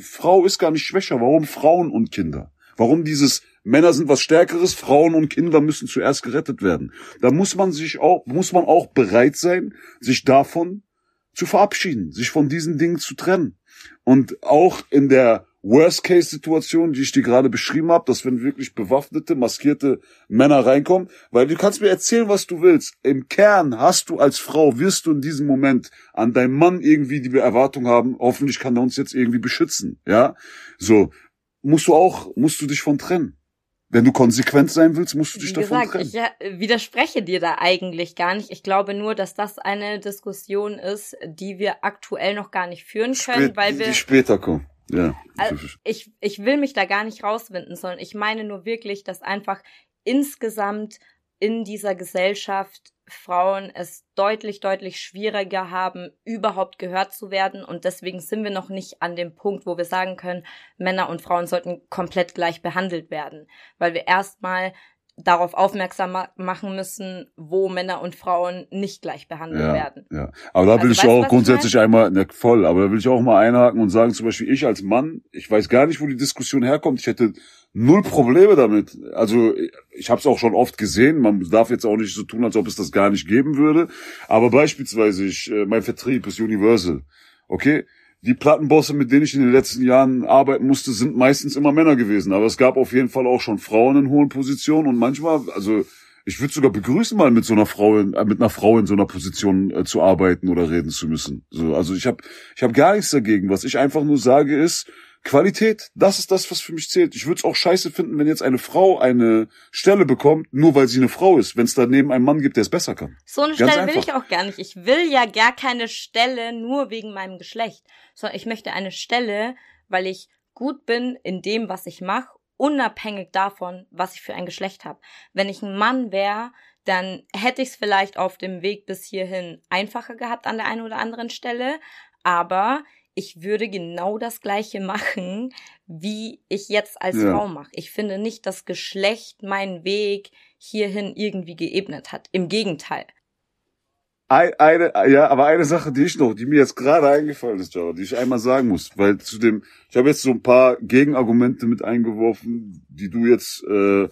Frau ist gar nicht schwächer, warum Frauen und Kinder? Warum dieses Männer sind was Stärkeres, Frauen und Kinder müssen zuerst gerettet werden? Da muss man sich auch, muss man auch bereit sein, sich davon zu verabschieden, sich von diesen Dingen zu trennen. Und auch in der Worst-Case-Situation, die ich dir gerade beschrieben habe, dass wenn wirklich bewaffnete, maskierte Männer reinkommen, weil du kannst mir erzählen, was du willst. Im Kern hast du als Frau, wirst du in diesem Moment an deinem Mann irgendwie die Erwartung haben, hoffentlich kann er uns jetzt irgendwie beschützen, ja? So. Musst du auch, musst du dich von trennen. Wenn du konsequent sein willst, musst du dich davon trennen. Wie gesagt, ich widerspreche dir da eigentlich gar nicht. Ich glaube nur, dass das eine Diskussion ist, die wir aktuell noch gar nicht führen können, Spät, weil wir... Die später kommen. Ja. Also ich, ich will mich da gar nicht rauswinden, sondern ich meine nur wirklich, dass einfach insgesamt in dieser Gesellschaft Frauen es deutlich, deutlich schwieriger haben, überhaupt gehört zu werden. Und deswegen sind wir noch nicht an dem Punkt, wo wir sagen können, Männer und Frauen sollten komplett gleich behandelt werden, weil wir erstmal darauf aufmerksam ma- machen müssen, wo Männer und Frauen nicht gleich behandelt ja, werden. Ja, aber da will also, ich auch grundsätzlich ich einmal, ne, voll, aber da will ich auch mal einhaken und sagen, zum Beispiel ich als Mann, ich weiß gar nicht, wo die Diskussion herkommt, ich hätte null Probleme damit. Also ich habe es auch schon oft gesehen, man darf jetzt auch nicht so tun, als ob es das gar nicht geben würde, aber beispielsweise, ich, mein Vertrieb ist Universal, okay? Die Plattenbosse, mit denen ich in den letzten Jahren arbeiten musste, sind meistens immer Männer gewesen. Aber es gab auf jeden Fall auch schon Frauen in hohen Positionen. Und manchmal, also ich würde sogar begrüßen, mal mit so einer Frau, in, mit einer Frau in so einer Position äh, zu arbeiten oder reden zu müssen. So, also ich habe, ich habe gar nichts dagegen. Was ich einfach nur sage ist, Qualität, das ist das, was für mich zählt. Ich würde es auch scheiße finden, wenn jetzt eine Frau eine Stelle bekommt, nur weil sie eine Frau ist, wenn es daneben einen Mann gibt, der es besser kann. So eine Ganz Stelle einfach. Will ich auch gar nicht. Ich will ja gar keine Stelle nur wegen meinem Geschlecht, sondern ich möchte eine Stelle, weil ich gut bin in dem, was ich mache, unabhängig davon, was ich für ein Geschlecht habe. Wenn ich ein Mann wäre, dann hätte ich es vielleicht auf dem Weg bis hierhin einfacher gehabt an der einen oder anderen Stelle, aber ich würde genau das Gleiche machen, wie ich jetzt als ja. Frau mache. Ich finde nicht, dass Geschlecht meinen Weg hierhin irgendwie geebnet hat. Im Gegenteil. Eine, eine, ja, aber eine Sache, die ich noch, die mir jetzt gerade eingefallen ist, Jara, die ich einmal sagen muss, weil zu dem, ich habe jetzt so ein paar Gegenargumente mit eingeworfen, die du jetzt äh,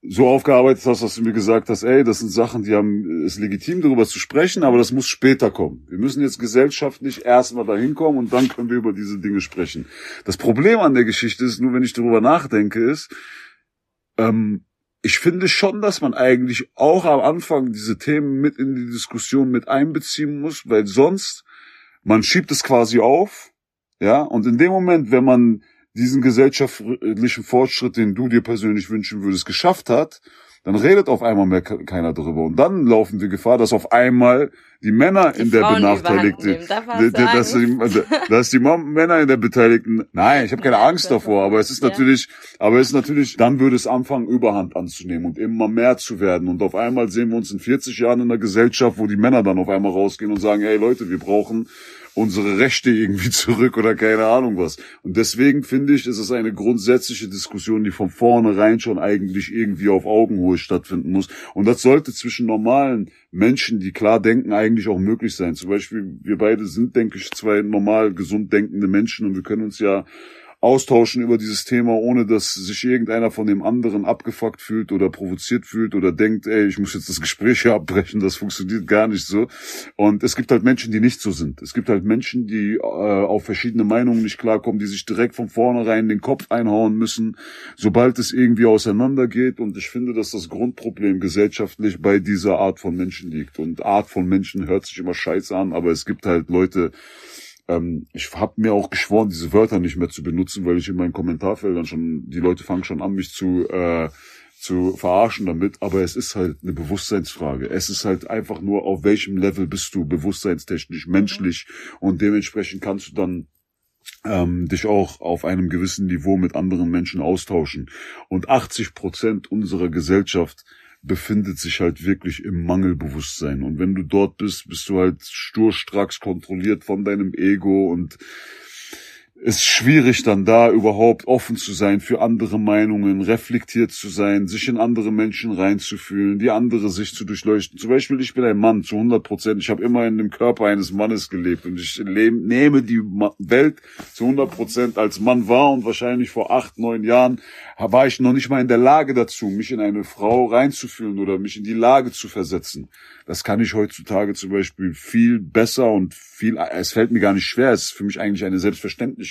so aufgearbeitet hast, dass du mir gesagt hast, ey, das sind Sachen, die haben, ist legitim, darüber zu sprechen, aber das muss später kommen. Wir müssen jetzt gesellschaftlich erstmal dahin kommen und dann können wir über diese Dinge sprechen. Das Problem an der Geschichte ist, nur wenn ich darüber nachdenke, ist, ähm, ich finde schon, dass man eigentlich auch am Anfang diese Themen mit in die Diskussion mit einbeziehen muss, weil sonst, man schiebt es quasi auf, ja, und in dem Moment, wenn man diesen gesellschaftlichen Fortschritt, den du dir persönlich wünschen würdest, geschafft hat, dann redet auf einmal mehr keiner darüber. Und dann laufen wir Gefahr, dass auf einmal die Männer die in der benachteiligten, dass die, dass die Männer in der beteiligten, nein, ich habe keine Angst davor, aber es ist ja. natürlich, aber es ist natürlich, dann würde es anfangen, Überhand anzunehmen und immer mehr zu werden. Und auf einmal sehen wir uns in vierzig Jahren in einer Gesellschaft, wo die Männer dann auf einmal rausgehen und sagen, hey Leute, wir brauchen unsere Rechte irgendwie zurück oder keine Ahnung was. Und deswegen finde ich, ist es eine grundsätzliche Diskussion, die von vornherein schon eigentlich irgendwie auf Augenhöhe stattfinden muss. Und das sollte zwischen normalen Menschen, die klar denken, eigentlich auch möglich sein. Zum Beispiel, wir beide sind, denke ich, zwei normal gesund denkende Menschen und wir können uns ja austauschen über dieses Thema, ohne dass sich irgendeiner von dem anderen abgefuckt fühlt oder provoziert fühlt oder denkt, ey, ich muss jetzt das Gespräch hier abbrechen, das funktioniert gar nicht so. Und es gibt halt Menschen, die nicht so sind. Es gibt halt Menschen, die äh, auf verschiedene Meinungen nicht klarkommen, die sich direkt von vornherein den Kopf einhauen müssen, sobald es irgendwie auseinandergeht. Und ich finde, dass das Grundproblem gesellschaftlich bei dieser Art von Menschen liegt. Und Art von Menschen hört sich immer scheiße an, aber es gibt halt Leute, ich habe mir auch geschworen, diese Wörter nicht mehr zu benutzen, weil ich in meinen Kommentarfeldern schon, die Leute fangen schon an, mich zu äh, zu verarschen damit, aber es ist halt eine Bewusstseinsfrage. Es ist halt einfach nur, auf welchem Level bist du bewusstseinstechnisch, menschlich, und dementsprechend kannst du dann ähm, dich auch auf einem gewissen Niveau mit anderen Menschen austauschen. Und achtzig Prozent unserer Gesellschaft befindet sich halt wirklich im Mangelbewusstsein. Und wenn du dort bist, bist du halt sturstracks kontrolliert von deinem Ego, und es ist schwierig dann da überhaupt offen zu sein für andere Meinungen, reflektiert zu sein, sich in andere Menschen reinzufühlen, die andere Sicht zu durchleuchten. Zum Beispiel, ich bin ein Mann zu hundert Prozent. Ich habe immer in dem Körper eines Mannes gelebt und ich lebe, nehme die Welt zu hundert Prozent als Mann wahr, und wahrscheinlich vor acht, neun Jahren war ich noch nicht mal in der Lage dazu, mich in eine Frau reinzufühlen oder mich in die Lage zu versetzen. Das kann ich heutzutage zum Beispiel viel besser und viel, es fällt mir gar nicht schwer, es ist für mich eigentlich eine Selbstverständlichkeit.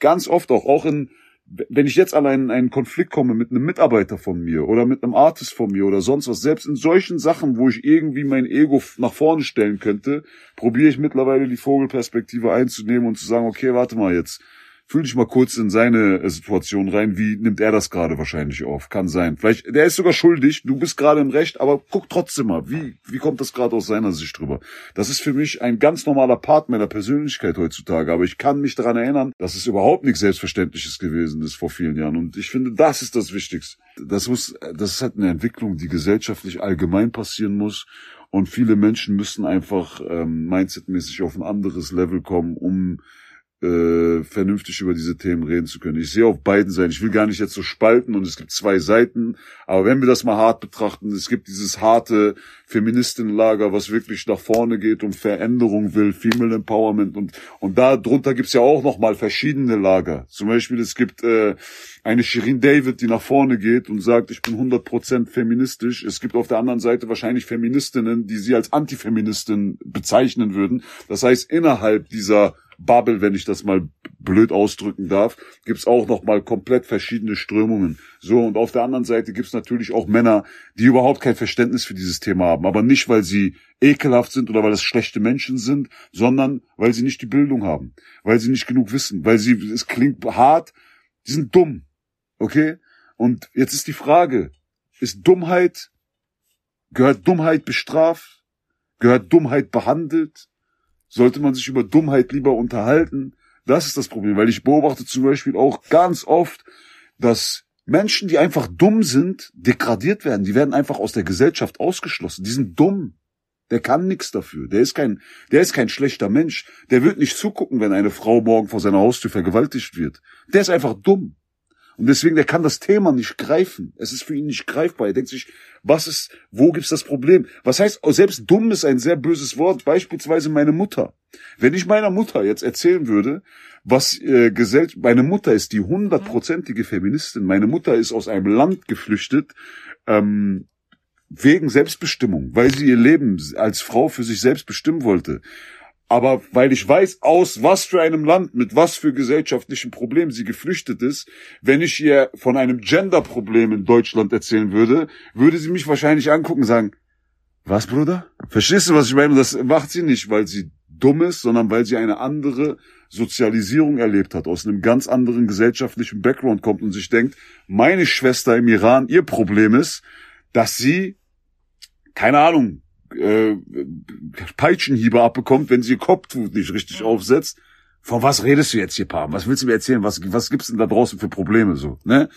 Ganz oft auch, auch in, wenn ich jetzt allein in einen Konflikt komme mit einem Mitarbeiter von mir oder mit einem Artist von mir oder sonst was, selbst in solchen Sachen, wo ich irgendwie mein Ego nach vorne stellen könnte, probiere ich mittlerweile die Vogelperspektive einzunehmen und zu sagen, okay, warte mal jetzt, fühl dich mal kurz in seine Situation rein, wie nimmt er das gerade wahrscheinlich auf, kann sein. Vielleicht, der ist sogar schuldig, du bist gerade im Recht, aber guck trotzdem mal, wie wie kommt das gerade aus seiner Sicht drüber. Das ist für mich ein ganz normaler Part meiner Persönlichkeit heutzutage, aber ich kann mich daran erinnern, dass es überhaupt nichts Selbstverständliches gewesen ist vor vielen Jahren, und ich finde, das ist das Wichtigste. Das muss, das ist halt eine Entwicklung, die gesellschaftlich allgemein passieren muss. Und viele Menschen müssen einfach ähm, mindsetmäßig auf ein anderes Level kommen, um Äh, vernünftig über diese Themen reden zu können. Ich sehe auf beiden Seiten. Ich will gar nicht jetzt so spalten, und es gibt zwei Seiten, aber wenn wir das mal hart betrachten, es gibt dieses harte Feministinnenlager, was wirklich nach vorne geht und Veränderung will, Female Empowerment, und und da drunter gibt's ja auch nochmal verschiedene Lager. Zum Beispiel, es gibt äh, eine Shirin David, die nach vorne geht und sagt, ich bin hundert Prozent feministisch. Es gibt auf der anderen Seite wahrscheinlich Feministinnen, die sie als Antifeministin bezeichnen würden. Das heißt, innerhalb dieser Bubble, wenn ich das mal blöd ausdrücken darf, gibt's auch nochmal komplett verschiedene Strömungen. So, und auf der anderen Seite gibt's natürlich auch Männer, die überhaupt kein Verständnis für dieses Thema haben. Aber nicht, weil sie ekelhaft sind oder weil das schlechte Menschen sind, sondern weil sie nicht die Bildung haben, weil sie nicht genug wissen, weil sie, es klingt hart, die sind dumm. Okay? Und jetzt ist die Frage, ist Dummheit, gehört Dummheit bestraft? Gehört Dummheit behandelt? Sollte man sich über Dummheit lieber unterhalten? Das ist das Problem, weil ich beobachte zum Beispiel auch ganz oft, dass Menschen, die einfach dumm sind, degradiert werden. Die werden einfach aus der Gesellschaft ausgeschlossen. Die sind dumm. Der kann nichts dafür. Der ist kein, der ist kein schlechter Mensch. Der wird nicht zugucken, wenn eine Frau morgen vor seiner Haustür vergewaltigt wird. Der ist einfach dumm. Und deswegen, der kann das Thema nicht greifen. Es ist für ihn nicht greifbar. Er denkt sich, was ist, wo gibt's das Problem? Was heißt, selbst dumm ist ein sehr böses Wort. Beispielsweise meine Mutter. Wenn ich meiner Mutter jetzt erzählen würde, was äh, Gesellschaft, meine Mutter ist die hundertprozentige Feministin. Meine Mutter ist aus einem Land geflüchtet, ähm, wegen Selbstbestimmung, weil sie ihr Leben als Frau für sich selbst bestimmen wollte. Aber weil ich weiß, aus was für einem Land, mit was für gesellschaftlichen Problemen sie geflüchtet ist, wenn ich ihr von einem Gender-Problem in Deutschland erzählen würde, würde sie mich wahrscheinlich angucken und sagen, was, Bruder? Verstehst du, was ich meine? Das macht sie nicht, weil sie dumm ist, sondern weil sie eine andere Sozialisierung erlebt hat, aus einem ganz anderen gesellschaftlichen Background kommt und sich denkt, meine Schwester im Iran, ihr Problem ist, dass sie, keine Ahnung, Äh, Peitschenhiebe abbekommt, wenn sie ihr Kopftuch nicht richtig aufsetzt. Von was redest du jetzt hier, Pam? Was willst du mir erzählen? Was, was gibt's denn da draußen für Probleme, so, ne?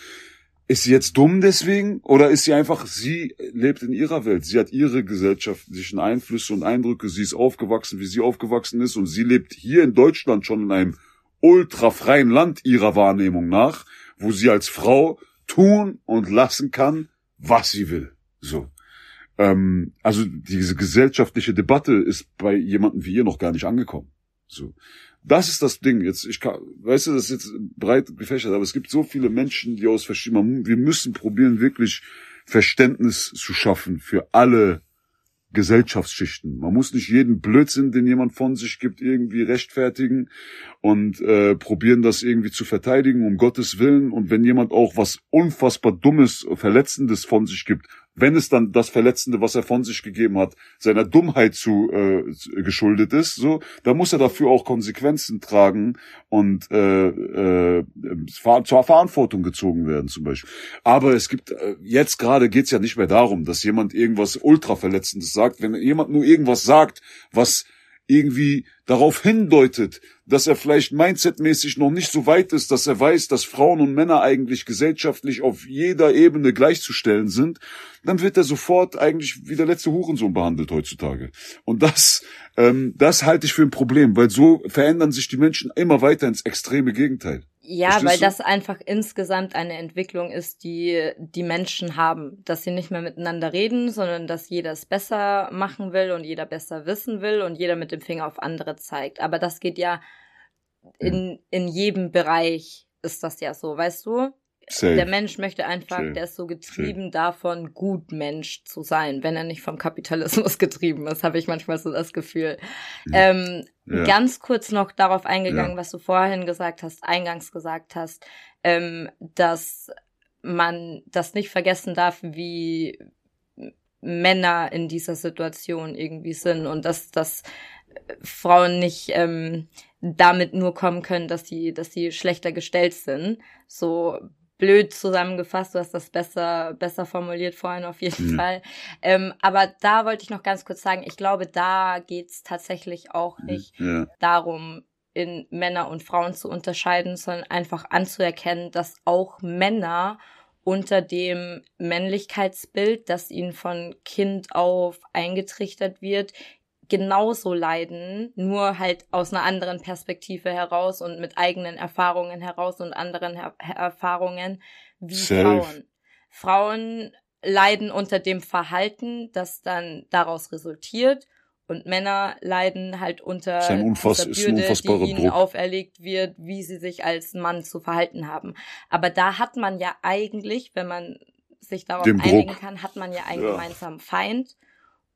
Ist sie jetzt dumm deswegen? Oder ist sie einfach, sie lebt in ihrer Welt. Sie hat ihre gesellschaftlichen Einflüsse und Eindrücke. Sie ist aufgewachsen, wie sie aufgewachsen ist. Und sie lebt hier in Deutschland schon in einem ultrafreien Land ihrer Wahrnehmung nach, wo sie als Frau tun und lassen kann, was sie will, so. Also diese gesellschaftliche Debatte ist bei jemandem wie ihr noch gar nicht angekommen. So, das ist das Ding. Jetzt, ich kann, weißt du, das ist jetzt breit gefächert, aber es gibt so viele Menschen, die aus verschiedenen. Wir müssen probieren, wirklich Verständnis zu schaffen für alle Gesellschaftsschichten. Man muss nicht jeden Blödsinn, den jemand von sich gibt, irgendwie rechtfertigen und äh, probieren, das irgendwie zu verteidigen, um Gottes Willen. Und wenn jemand auch was unfassbar Dummes, Verletzendes von sich gibt, wenn es dann das Verletzende, was er von sich gegeben hat, seiner Dummheit zu äh, geschuldet ist, so, dann muss er dafür auch Konsequenzen tragen und äh, äh, zur Verantwortung gezogen werden zum Beispiel. Aber es gibt, jetzt gerade geht's ja nicht mehr darum, dass jemand irgendwas Ultraverletzendes sagt. Wenn jemand nur irgendwas sagt, was irgendwie darauf hindeutet, dass er vielleicht mindsetmäßig noch nicht so weit ist, dass er weiß, dass Frauen und Männer eigentlich gesellschaftlich auf jeder Ebene gleichzustellen sind, dann wird er sofort eigentlich wie der letzte Hurensohn behandelt heutzutage. Und das, ähm, das halte ich für ein Problem, weil so verändern sich die Menschen immer weiter ins extreme Gegenteil. Ja, Verstehst weil du? Das einfach insgesamt eine Entwicklung ist, die die Menschen haben, dass sie nicht mehr miteinander reden, sondern dass jeder es besser machen will und jeder besser wissen will und jeder mit dem Finger auf andere zeigt. Aber das geht ja in in jedem Bereich ist das ja so, weißt du? Safe. Der Mensch möchte einfach, Safe. Der ist so getrieben Safe. davon, gut Mensch zu sein, wenn er nicht vom Kapitalismus getrieben ist, habe ich manchmal so das Gefühl. Ja. Ähm, ja. Ganz kurz noch darauf eingegangen, ja. was du vorhin gesagt hast, eingangs gesagt hast, ähm, dass man das nicht vergessen darf, wie Männer in dieser Situation irgendwie sind und dass das Frauen nicht ähm, damit nur kommen können, dass sie, dass sie schlechter gestellt sind. So blöd zusammengefasst, du hast das besser, besser formuliert vorhin auf jeden mhm. Fall. Ähm, aber da wollte ich noch ganz kurz sagen, ich glaube, da geht's tatsächlich auch nicht ja. darum, in Männer und Frauen zu unterscheiden, sondern einfach anzuerkennen, dass auch Männer unter dem Männlichkeitsbild, das ihnen von Kind auf eingetrichtert wird, genauso leiden, nur halt aus einer anderen Perspektive heraus und mit eigenen Erfahrungen heraus und anderen Her- Erfahrungen wie Safe. Frauen. Frauen leiden unter dem Verhalten, das dann daraus resultiert, und Männer leiden halt unter der Unfass- Bürde, die ihnen Druck. auferlegt wird, wie sie sich als Mann zu verhalten haben. Aber da hat man ja eigentlich, wenn man sich darauf dem einigen Druck. kann, hat man ja einen ja. gemeinsamen Feind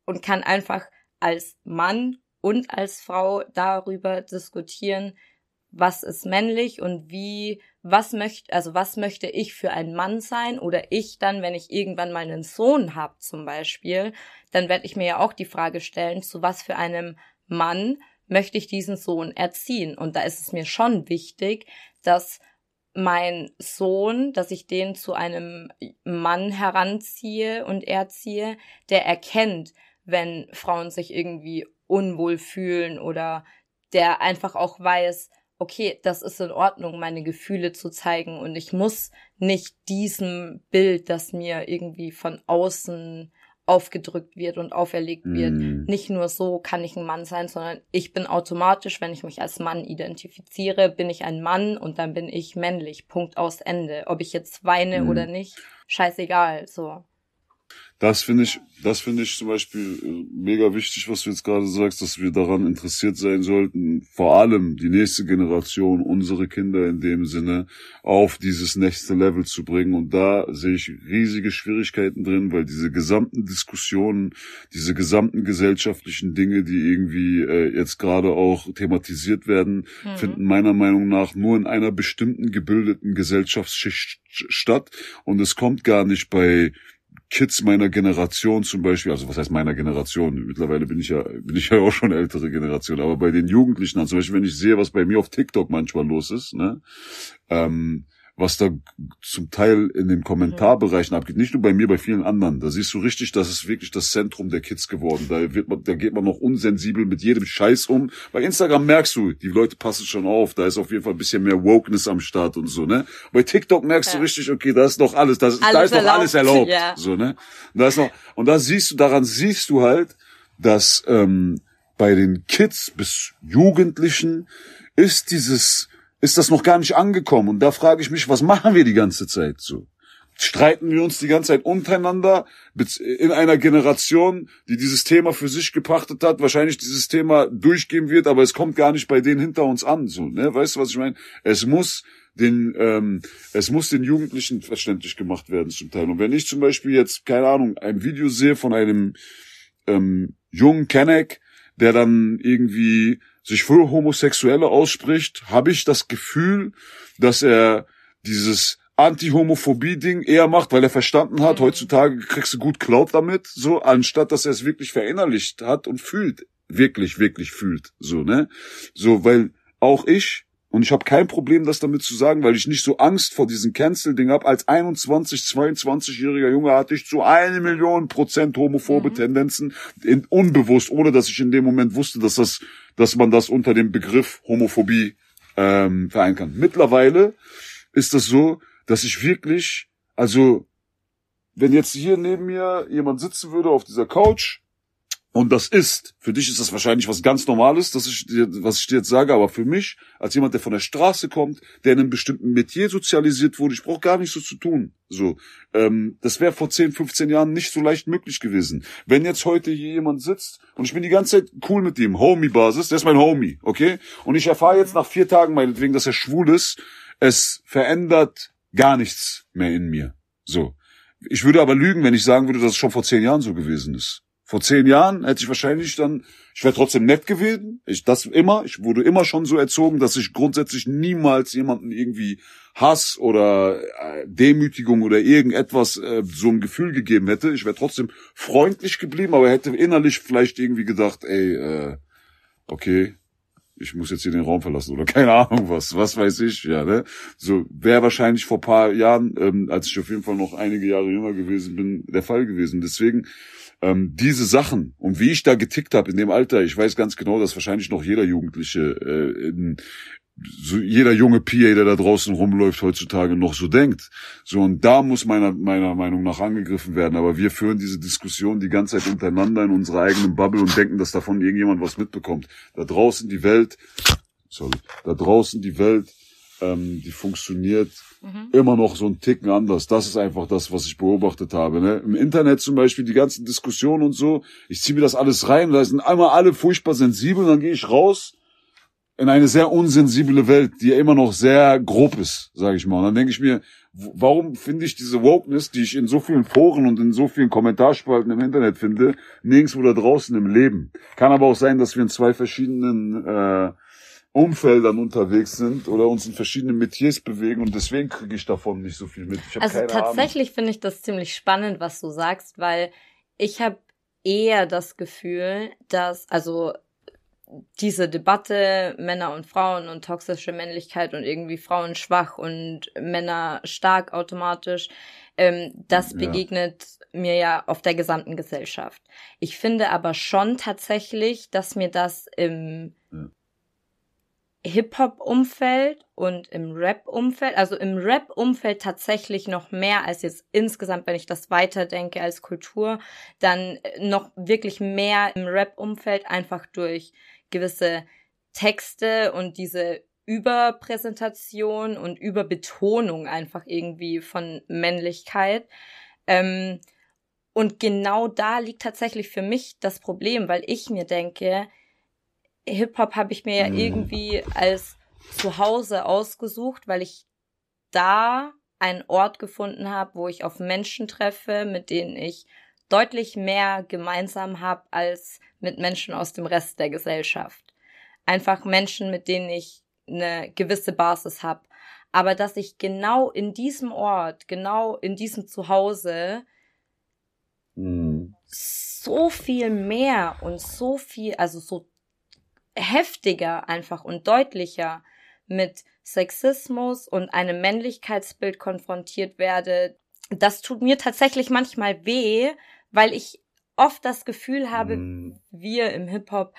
und kann einfach als Mann und als Frau darüber diskutieren, was ist männlich und wie, was möchte, also was möchte ich für ein Mann sein, oder ich dann, wenn ich irgendwann mal einen Sohn habe zum Beispiel, dann werde ich mir ja auch die Frage stellen, zu was für einem Mann möchte ich diesen Sohn erziehen? Und da ist es mir schon wichtig, dass mein Sohn, dass ich den zu einem Mann heranziehe und erziehe, der erkennt, wenn Frauen sich irgendwie unwohl fühlen, oder der einfach auch weiß, okay, das ist in Ordnung, meine Gefühle zu zeigen, und ich muss nicht diesem Bild, das mir irgendwie von außen aufgedrückt wird und auferlegt wird, mm. nicht nur so kann ich ein Mann sein, sondern ich bin automatisch, wenn ich mich als Mann identifiziere, bin ich ein Mann und dann bin ich männlich, Punkt, aus, Ende. Ob ich jetzt weine mm. oder nicht, scheißegal, so. Das finde ich, das finde ich zum Beispiel mega wichtig, was du jetzt gerade sagst, dass wir daran interessiert sein sollten, vor allem die nächste Generation, unsere Kinder in dem Sinne, auf dieses nächste Level zu bringen. Und da sehe ich riesige Schwierigkeiten drin, weil diese gesamten Diskussionen, diese gesamten gesellschaftlichen Dinge, die irgendwie äh, jetzt gerade auch thematisiert werden, mhm. finden meiner Meinung nach nur in einer bestimmten gebildeten Gesellschaftsschicht statt. Und es kommt gar nicht bei Kids meiner Generation zum Beispiel, also was heißt meiner Generation? Mittlerweile bin ich ja, bin ich ja auch schon eine ältere Generation, aber bei den Jugendlichen, zum Beispiel, wenn ich sehe, was bei mir auf TikTok manchmal los ist, ne, ähm, was da zum Teil in den Kommentarbereichen abgeht, nicht nur bei mir, bei vielen anderen, da siehst du richtig, das ist wirklich das Zentrum der Kids geworden, da wird man, da geht man noch unsensibel mit jedem Scheiß um. Bei Instagram merkst du, die Leute passen schon auf, da ist auf jeden Fall ein bisschen mehr Wokeness am Start und so, ne? Bei TikTok merkst ja. du richtig, okay, da ist noch alles, da ist, alles da ist noch erlaubt. alles erlaubt, ja. so, ne? Und da ist noch, und da siehst du, daran siehst du halt, dass, ähm, bei den Kids bis Jugendlichen ist dieses, ist das noch gar nicht angekommen. Und da frage ich mich, was machen wir die ganze Zeit so? Streiten wir uns die ganze Zeit untereinander in einer Generation, die dieses Thema für sich gepachtet hat, wahrscheinlich dieses Thema durchgehen wird, aber es kommt gar nicht bei denen hinter uns an, so, ne? Weißt du, was ich meine? Es muss den, ähm, es muss den Jugendlichen verständlich gemacht werden zum Teil. Und wenn ich zum Beispiel jetzt, keine Ahnung, ein Video sehe von einem ähm, jungen Kenneck, der dann irgendwie sich für Homosexuelle ausspricht, habe ich das Gefühl, dass er dieses Anti-Homophobie-Ding eher macht, weil er verstanden hat, mhm. heutzutage kriegst du gut Clout damit, so, anstatt dass er es wirklich verinnerlicht hat und fühlt, wirklich, wirklich fühlt, so, ne? So, weil auch ich, und ich habe kein Problem, das damit zu sagen, weil ich nicht so Angst vor diesem Cancel-Ding habe, als einundzwanzig-, zweiundzwanzigjähriger Junge hatte ich zu eine Million Prozent homophobe mhm. Tendenzen, in, unbewusst, ohne dass ich in dem Moment wusste, dass das, dass man das unter dem Begriff Homophobie ähm, vereinen kann. Mittlerweile ist das so, dass ich wirklich, also wenn jetzt hier neben mir jemand sitzen würde auf dieser Couch und das ist, für dich ist das wahrscheinlich was ganz Normales, dass ich dir, was ich dir jetzt sage, aber für mich, als jemand, der von der Straße kommt, der in einem bestimmten Metier sozialisiert wurde, ich brauche gar nichts so zu tun. So, ähm, das wäre vor zehn, fünfzehn Jahren nicht so leicht möglich gewesen. Wenn jetzt heute hier jemand sitzt und ich bin die ganze Zeit cool mit ihm, Homie-Basis, der ist mein Homie, okay? Und ich erfahre jetzt nach vier Tagen meinetwegen, dass er schwul ist, es verändert gar nichts mehr in mir. So. Ich würde aber lügen, wenn ich sagen würde, dass es schon vor zehn Jahren so gewesen ist. Vor zehn Jahren hätte ich wahrscheinlich dann, ich wäre trotzdem nett gewesen. Ich, das immer, ich wurde immer schon so erzogen, dass ich grundsätzlich niemals jemanden irgendwie Hass oder äh, Demütigung oder irgendetwas, äh, so ein Gefühl gegeben hätte. Ich wäre trotzdem freundlich geblieben, aber hätte innerlich vielleicht irgendwie gedacht, ey, äh, okay, ich muss jetzt hier den Raum verlassen oder keine Ahnung was, was weiß ich, ja, ne? So wäre wahrscheinlich vor paar Jahren, ähm, als ich auf jeden Fall noch einige Jahre jünger gewesen bin, der Fall gewesen. Deswegen ähm, diese Sachen und wie ich da getickt habe in dem Alter, ich weiß ganz genau, dass wahrscheinlich noch jeder Jugendliche, äh, in, so jeder junge P A, der da draußen rumläuft heutzutage, noch so denkt. So, und da muss meiner meiner Meinung nach angegriffen werden. Aber wir führen diese Diskussion die ganze Zeit untereinander in unserer eigenen Bubble und denken, dass davon irgendjemand was mitbekommt. Da draußen die Welt, sorry, da draußen die Welt, ähm, die funktioniert mhm. immer noch so einen Ticken anders. Das ist einfach das, was ich beobachtet habe. Ne? Im Internet zum Beispiel die ganzen Diskussionen und so. Ich ziehe mir das alles rein. Da sind einmal alle furchtbar sensibel. Dann gehe ich raus in eine sehr unsensible Welt, die ja immer noch sehr grob ist, sage ich mal. Und dann denke ich mir, warum finde ich diese Wokeness, die ich in so vielen Foren und in so vielen Kommentarspalten im Internet finde, nirgendwo da draußen im Leben? Kann aber auch sein, dass wir in zwei verschiedenen äh, Umfeldern unterwegs sind oder uns in verschiedenen Metiers bewegen und deswegen kriege ich davon nicht so viel mit. Ich hab also keine tatsächlich finde ich das ziemlich spannend, was du sagst, weil ich habe eher das Gefühl, dass, also diese Debatte Männer und Frauen und toxische Männlichkeit und irgendwie Frauen schwach und Männer stark automatisch, ähm, das begegnet ja. mir ja auf der gesamten Gesellschaft. Ich finde aber schon tatsächlich, dass mir das im ja. Hip-Hop-Umfeld und im Rap-Umfeld, also im Rap-Umfeld tatsächlich noch mehr als jetzt insgesamt, wenn ich das weiterdenke als Kultur, dann noch wirklich mehr im Rap-Umfeld einfach durch gewisse Texte und diese Überpräsentation und Überbetonung einfach irgendwie von Männlichkeit. Ähm, und genau da liegt tatsächlich für mich das Problem, weil ich mir denke, Hip-Hop habe ich mir ja irgendwie als zu Hause ausgesucht, weil ich da einen Ort gefunden habe, wo ich auf Menschen treffe, mit denen ich deutlich mehr gemeinsam habe als mit Menschen aus dem Rest der Gesellschaft. Einfach Menschen, mit denen ich eine gewisse Basis habe. Aber dass ich genau in diesem Ort, genau in diesem Zuhause mhm. so viel mehr und so viel, also so heftiger einfach und deutlicher mit Sexismus und einem Männlichkeitsbild konfrontiert werde, das tut mir tatsächlich manchmal weh, weil ich oft das Gefühl habe, mm. wir im Hip-Hop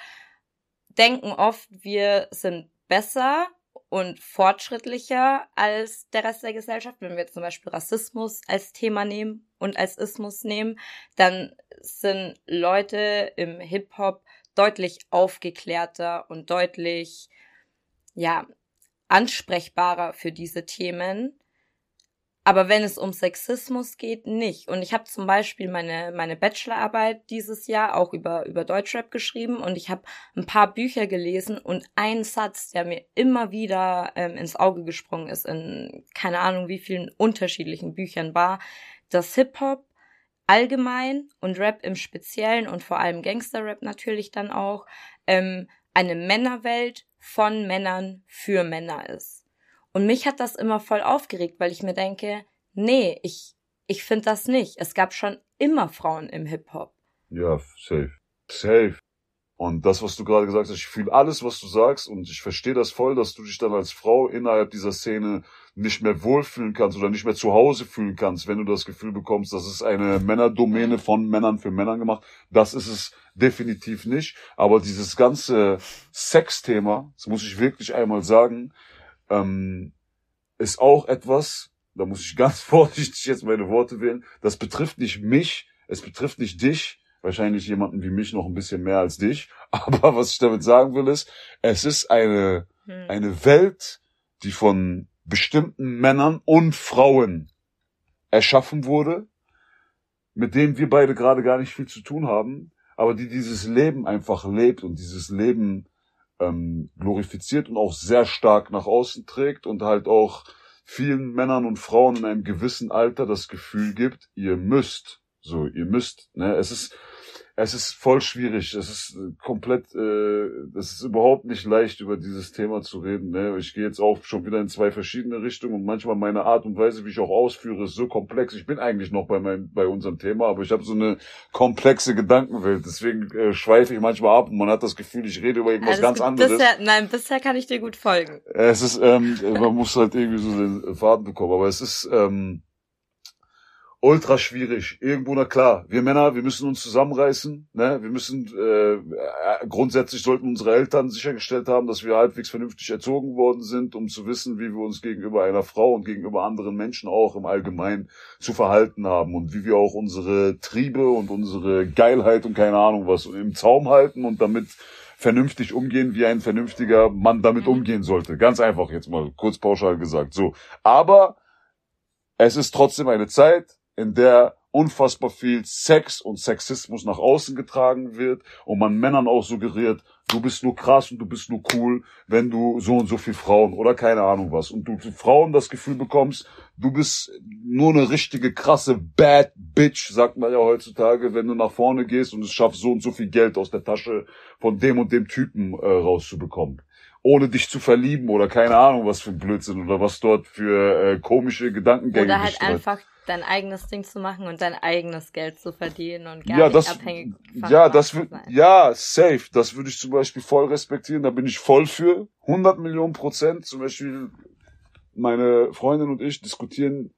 denken oft, wir sind besser und fortschrittlicher als der Rest der Gesellschaft. Wenn wir zum Beispiel Rassismus als Thema nehmen und als Ismus nehmen, dann sind Leute im Hip-Hop deutlich aufgeklärter und deutlich, ja, ansprechbarer für diese Themen. Aber wenn es um Sexismus geht, nicht. Und ich habe zum Beispiel meine meine Bachelorarbeit dieses Jahr auch über über Deutschrap geschrieben und ich habe ein paar Bücher gelesen und ein Satz, der mir immer wieder ähm, ins Auge gesprungen ist, in keine Ahnung wie vielen unterschiedlichen Büchern war, dass Hip-Hop allgemein und Rap im Speziellen und vor allem Gangster-Rap natürlich dann auch, ähm, eine Männerwelt von Männern für Männer ist. Und mich hat das immer voll aufgeregt, weil ich mir denke, nee, ich, ich finde das nicht. Es gab schon immer Frauen im Hip-Hop. Ja, safe. Safe. Und das, was du gerade gesagt hast, ich fühle alles, was du sagst, und ich verstehe das voll, dass du dich dann als Frau innerhalb dieser Szene nicht mehr wohlfühlen kannst oder nicht mehr zu Hause fühlen kannst, wenn du das Gefühl bekommst, das ist eine Männerdomäne von Männern für Männern gemacht. Das ist es definitiv nicht. Aber dieses ganze Sex-Thema, das muss ich wirklich einmal sagen, ähm, ist auch etwas, da muss ich ganz vorsichtig jetzt meine Worte wählen, das betrifft nicht mich, es betrifft nicht dich, wahrscheinlich jemanden wie mich noch ein bisschen mehr als dich. Aber was ich damit sagen will ist, es ist eine, hm. eine Welt, die von bestimmten Männern und Frauen erschaffen wurde, mit denen wir beide gerade gar nicht viel zu tun haben, aber die dieses Leben einfach lebt und dieses Leben ähm, glorifiziert und auch sehr stark nach außen trägt und halt auch vielen Männern und Frauen in einem gewissen Alter das Gefühl gibt, ihr müsst, so, ihr müsst, ne, es ist, es ist voll schwierig, es ist komplett, äh, es ist überhaupt nicht leicht, über dieses Thema zu reden, ne, ich gehe jetzt auch schon wieder in zwei verschiedene Richtungen und manchmal meine Art und Weise, wie ich auch ausführe, ist so komplex, ich bin eigentlich noch bei meinem, bei unserem Thema, aber ich habe so eine komplexe Gedankenwelt, deswegen äh, schweife ich manchmal ab und man hat das Gefühl, ich rede über irgendwas ganz anderes. Bisher, nein, bisher kann ich dir gut folgen. Es ist, ähm, man muss halt irgendwie so den Faden bekommen, aber es ist, ähm, ultra schwierig, irgendwo, na klar, wir Männer, wir müssen uns zusammenreißen, ne? Wir müssen, äh, grundsätzlich sollten unsere Eltern sichergestellt haben, dass wir halbwegs vernünftig erzogen worden sind, um zu wissen, wie wir uns gegenüber einer Frau und gegenüber anderen Menschen auch im Allgemeinen zu verhalten haben und wie wir auch unsere Triebe und unsere Geilheit und keine Ahnung was im Zaum halten und damit vernünftig umgehen, wie ein vernünftiger Mann damit umgehen sollte. Ganz einfach, jetzt mal kurz pauschal gesagt, so. Aber es ist trotzdem eine Zeit, in der unfassbar viel Sex und Sexismus nach außen getragen wird und man Männern auch suggeriert, du bist nur krass und du bist nur cool, wenn du so und so viel Frauen oder keine Ahnung was. Und du Frauen das Gefühl bekommst, du bist nur eine richtige krasse Bad Bitch, sagt man ja heutzutage, wenn du nach vorne gehst und es schaffst, so und so viel Geld aus der Tasche von dem und dem Typen äh, rauszubekommen, ohne dich zu verlieben oder keine Ahnung was für ein Blödsinn oder was dort für äh, komische Gedankengänge oder halt gestört. Einfach dein eigenes Ding zu machen und dein eigenes Geld zu verdienen und gar ja, nicht das, abhängig von ja, das wür- sein. Ja, safe. Das würde ich zum Beispiel voll respektieren. Da bin ich voll für. hundert Millionen Prozent. Zum Beispiel meine Freundin und ich diskutieren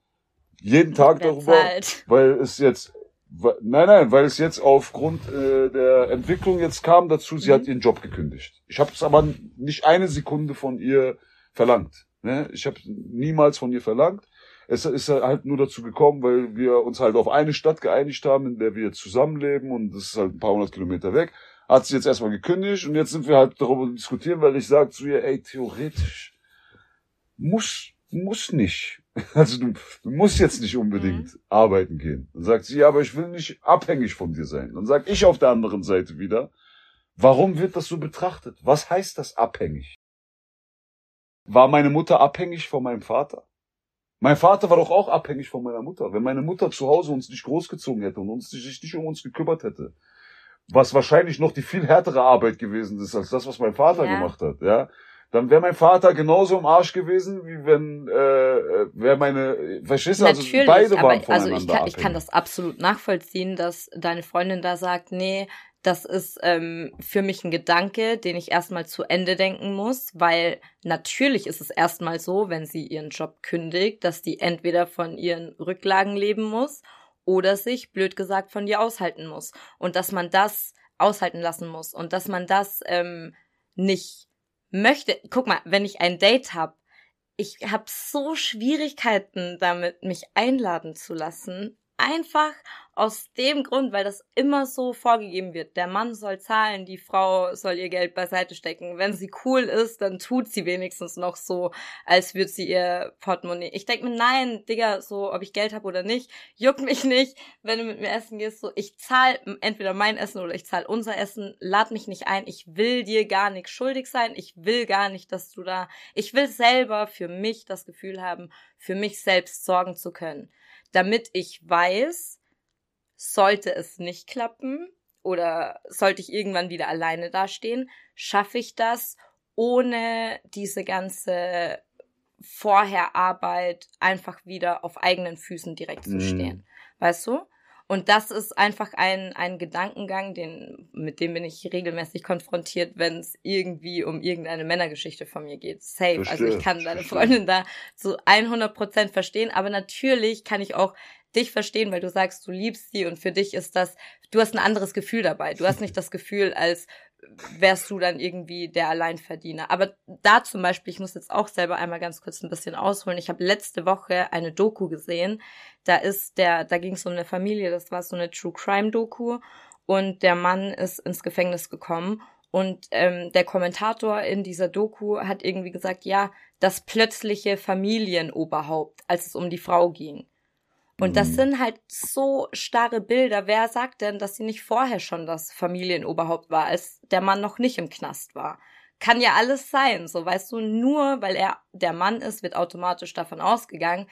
jeden Tag der darüber, Zeit. weil es jetzt, weil, nein, nein, weil es jetzt aufgrund äh, der Entwicklung jetzt kam dazu, sie mhm. hat ihren Job gekündigt. Ich habe es aber nicht eine Sekunde von ihr verlangt. Ne? Ich habe niemals von ihr verlangt. Es ist halt nur dazu gekommen, weil wir uns halt auf eine Stadt geeinigt haben, in der wir zusammenleben und das ist halt ein paar hundert Kilometer weg. Hat sie jetzt erstmal gekündigt und jetzt sind wir halt darüber diskutieren, weil ich sage zu ihr, ey, theoretisch muss, muss nicht. Also du, du musst jetzt nicht unbedingt mhm. arbeiten gehen. Dann sagt sie, ja, aber ich will nicht abhängig von dir sein. Dann sage ich auf der anderen Seite wieder, warum wird das so betrachtet? Was heißt das abhängig? War meine Mutter abhängig von meinem Vater? Mein Vater war doch auch abhängig von meiner Mutter. Wenn meine Mutter zu Hause uns nicht großgezogen hätte und uns nicht, nicht um uns gekümmert hätte, was wahrscheinlich noch die viel härtere Arbeit gewesen ist, als das, was mein Vater ja. gemacht hat, ja, dann wäre mein Vater genauso im Arsch gewesen, wie wenn, äh, wäre meine, verstehst du, also beide waren voneinander also ich kann, abhängig. Ich kann das absolut nachvollziehen, dass deine Freundin da sagt, nee, das ist ähm, für mich ein Gedanke, den ich erstmal zu Ende denken muss, weil natürlich ist es erstmal so, wenn sie ihren Job kündigt, dass die entweder von ihren Rücklagen leben muss oder sich, blöd gesagt, von dir aushalten muss. Und dass man das aushalten lassen muss und dass man das ähm, nicht möchte. Guck mal, wenn ich ein Date habe, ich habe so Schwierigkeiten damit, mich einladen zu lassen. Einfach aus dem Grund, weil das immer so vorgegeben wird. Der Mann soll zahlen, die Frau soll ihr Geld beiseite stecken. Wenn sie cool ist, dann tut sie wenigstens noch so, als würde sie ihr Portemonnaie... Ich denke mir, nein, Digga, so, ob ich Geld habe oder nicht, juckt mich nicht. Wenn du mit mir essen gehst, so, ich zahle entweder mein Essen oder ich zahle unser Essen. Lad mich nicht ein. Ich will dir gar nichts schuldig sein. Ich will gar nicht, dass du da... Ich will selber für mich das Gefühl haben, für mich selbst sorgen zu können. Damit ich weiß, sollte es nicht klappen oder sollte ich irgendwann wieder alleine dastehen, schaffe ich das ohne diese ganze vorher Arbeit einfach wieder auf eigenen Füßen direkt zu stehen. Mhm. Weißt du? Und das ist einfach ein ein Gedankengang, den mit dem bin ich regelmäßig konfrontiert, wenn es irgendwie um irgendeine Männergeschichte von mir geht. Safe. Bestimmt, also ich kann deine bestimmt. Freundin da zu hundert Prozent verstehen, aber natürlich kann ich auch dich verstehen, weil du sagst, du liebst sie und für dich ist das, du hast ein anderes Gefühl dabei. Du hast nicht das Gefühl, als wärst du dann irgendwie der Alleinverdiener. Aber da zum Beispiel, ich muss jetzt auch selber einmal ganz kurz ein bisschen ausholen. Ich habe letzte Woche eine Doku gesehen. Da ist der, da ging es um eine Familie, das war so eine True-Crime-Doku und der Mann ist ins Gefängnis gekommen. Und ähm, der Kommentator in dieser Doku hat irgendwie gesagt, ja, das plötzliche Familienoberhaupt, als es um die Frau ging. Und das sind halt so starre Bilder. Wer sagt denn, dass sie nicht vorher schon das Familienoberhaupt war, als der Mann noch nicht im Knast war? Kann ja alles sein, so weißt du, nur weil er der Mann ist, wird automatisch davon ausgegangen,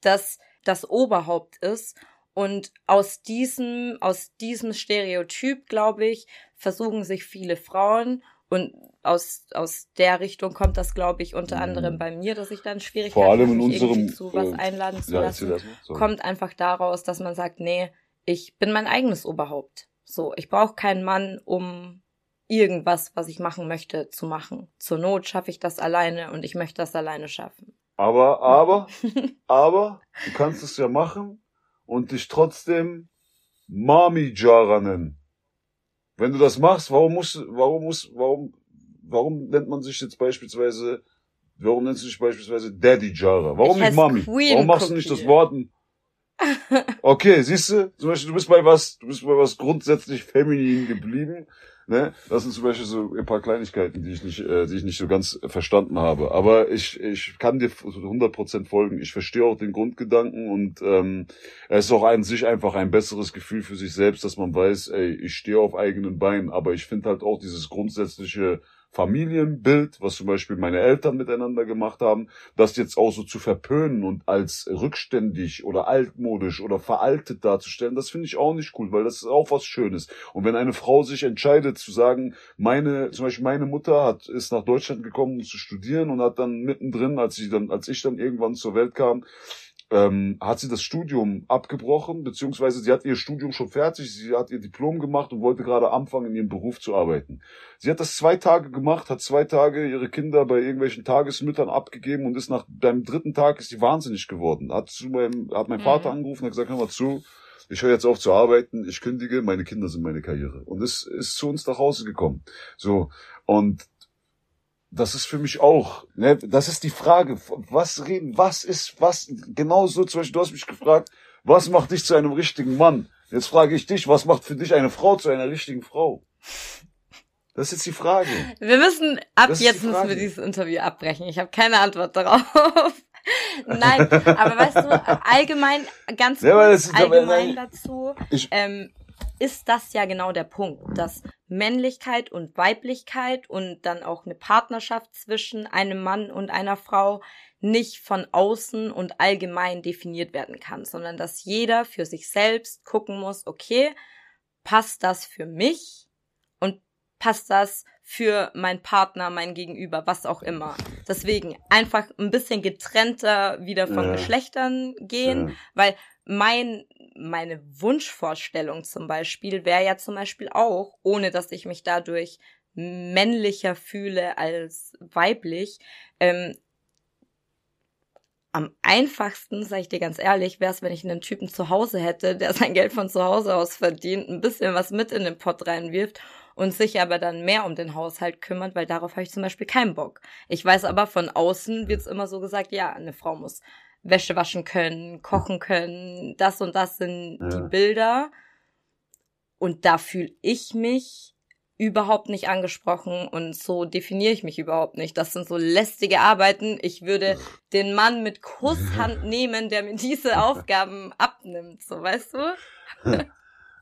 dass das Oberhaupt ist. Und aus diesem, aus diesem Stereotyp, glaube ich, versuchen sich viele Frauen. Und aus aus der Richtung kommt das, glaube ich, unter anderem bei mir, dass ich dann Schwierigkeiten habe, mich irgendwie zu was einladen zu lassen. Kommt einfach daraus, dass man sagt, nee, ich bin mein eigenes Oberhaupt. So, ich brauche keinen Mann, um irgendwas, was ich machen möchte, zu machen. Zur Not schaffe ich das alleine und ich möchte das alleine schaffen. Aber, aber, aber, du kannst es ja machen und dich trotzdem Mami Jara nennen. Wenn du das machst, warum musst du, warum musst, warum, warum nennt man sich jetzt beispielsweise, warum nennst du dich beispielsweise Daddy Jara? Warum nicht Mami? Warum machst du nicht das Wort? Okay, siehst du, zum Beispiel, du bist bei was, du bist bei was grundsätzlich feminin geblieben, ne? Das sind zum Beispiel so ein paar Kleinigkeiten, die ich nicht, äh, die ich nicht so ganz verstanden habe. Aber ich, ich kann dir hundert Prozent folgen. Ich verstehe auch den Grundgedanken und, ähm, es ist auch an sich einfach ein besseres Gefühl für sich selbst, dass man weiß, ey, ich stehe auf eigenen Beinen. Aber ich finde halt auch dieses grundsätzliche Familienbild, was zum Beispiel meine Eltern miteinander gemacht haben, das jetzt auch so zu verpönen und als rückständig oder altmodisch oder veraltet darzustellen, das finde ich auch nicht cool, weil das ist auch was Schönes. Und wenn eine Frau sich entscheidet zu sagen, meine, zum Beispiel meine Mutter hat, ist nach Deutschland gekommen, um zu studieren und hat dann mittendrin, als sie dann, als ich dann irgendwann zur Welt kam, Ähm, hat sie das Studium abgebrochen, beziehungsweise sie hat ihr Studium schon fertig, sie hat ihr Diplom gemacht und wollte gerade anfangen, in ihrem Beruf zu arbeiten. Sie hat das zwei Tage gemacht, hat zwei Tage ihre Kinder bei irgendwelchen Tagesmüttern abgegeben und ist nach beim dritten Tag ist sie wahnsinnig geworden. Hat zu meinem, hat mein mhm. Vater angerufen und gesagt, hör mal zu, ich höre jetzt auf zu arbeiten, ich kündige, meine Kinder sind meine Karriere. Und ist, ist zu uns nach Hause gekommen. So. Und das ist für mich auch, ne, das ist die Frage, was reden, was ist, was, genau so, zum Beispiel, du hast mich gefragt, was macht dich zu einem richtigen Mann? Jetzt frage ich dich, was macht für dich eine Frau zu einer richtigen Frau? Das ist jetzt die Frage. Wir müssen, ab das jetzt müssen wir dieses Interview abbrechen, ich habe keine Antwort darauf. Nein, aber weißt du, allgemein, ganz ja, kurz, allgemein aber, dazu, ich, ähm, ist das ja genau der Punkt, dass Männlichkeit und Weiblichkeit und dann auch eine Partnerschaft zwischen einem Mann und einer Frau nicht von außen und allgemein definiert werden kann, sondern dass jeder für sich selbst gucken muss, okay, passt das für mich und passt das für meinen Partner, mein Gegenüber, was auch immer. Deswegen einfach ein bisschen getrennter wieder von ja. Geschlechtern gehen, ja. weil mein meine Wunschvorstellung zum Beispiel wäre ja zum Beispiel auch, ohne dass ich mich dadurch männlicher fühle als weiblich, ähm, am einfachsten, sage ich dir ganz ehrlich, wäre es, wenn ich einen Typen zu Hause hätte, der sein Geld von zu Hause aus verdient, ein bisschen was mit in den Pott reinwirft und sich aber dann mehr um den Haushalt kümmert, weil darauf habe ich zum Beispiel keinen Bock. Ich weiß aber, von außen wird's immer so gesagt, ja, eine Frau muss Wäsche waschen können, kochen können, das und das sind ja. die Bilder. Und da fühle ich mich überhaupt nicht angesprochen und so definiere ich mich überhaupt nicht. Das sind so lästige Arbeiten. Ich würde den Mann mit Kusshand nehmen, der mir diese Aufgaben abnimmt, so weißt du?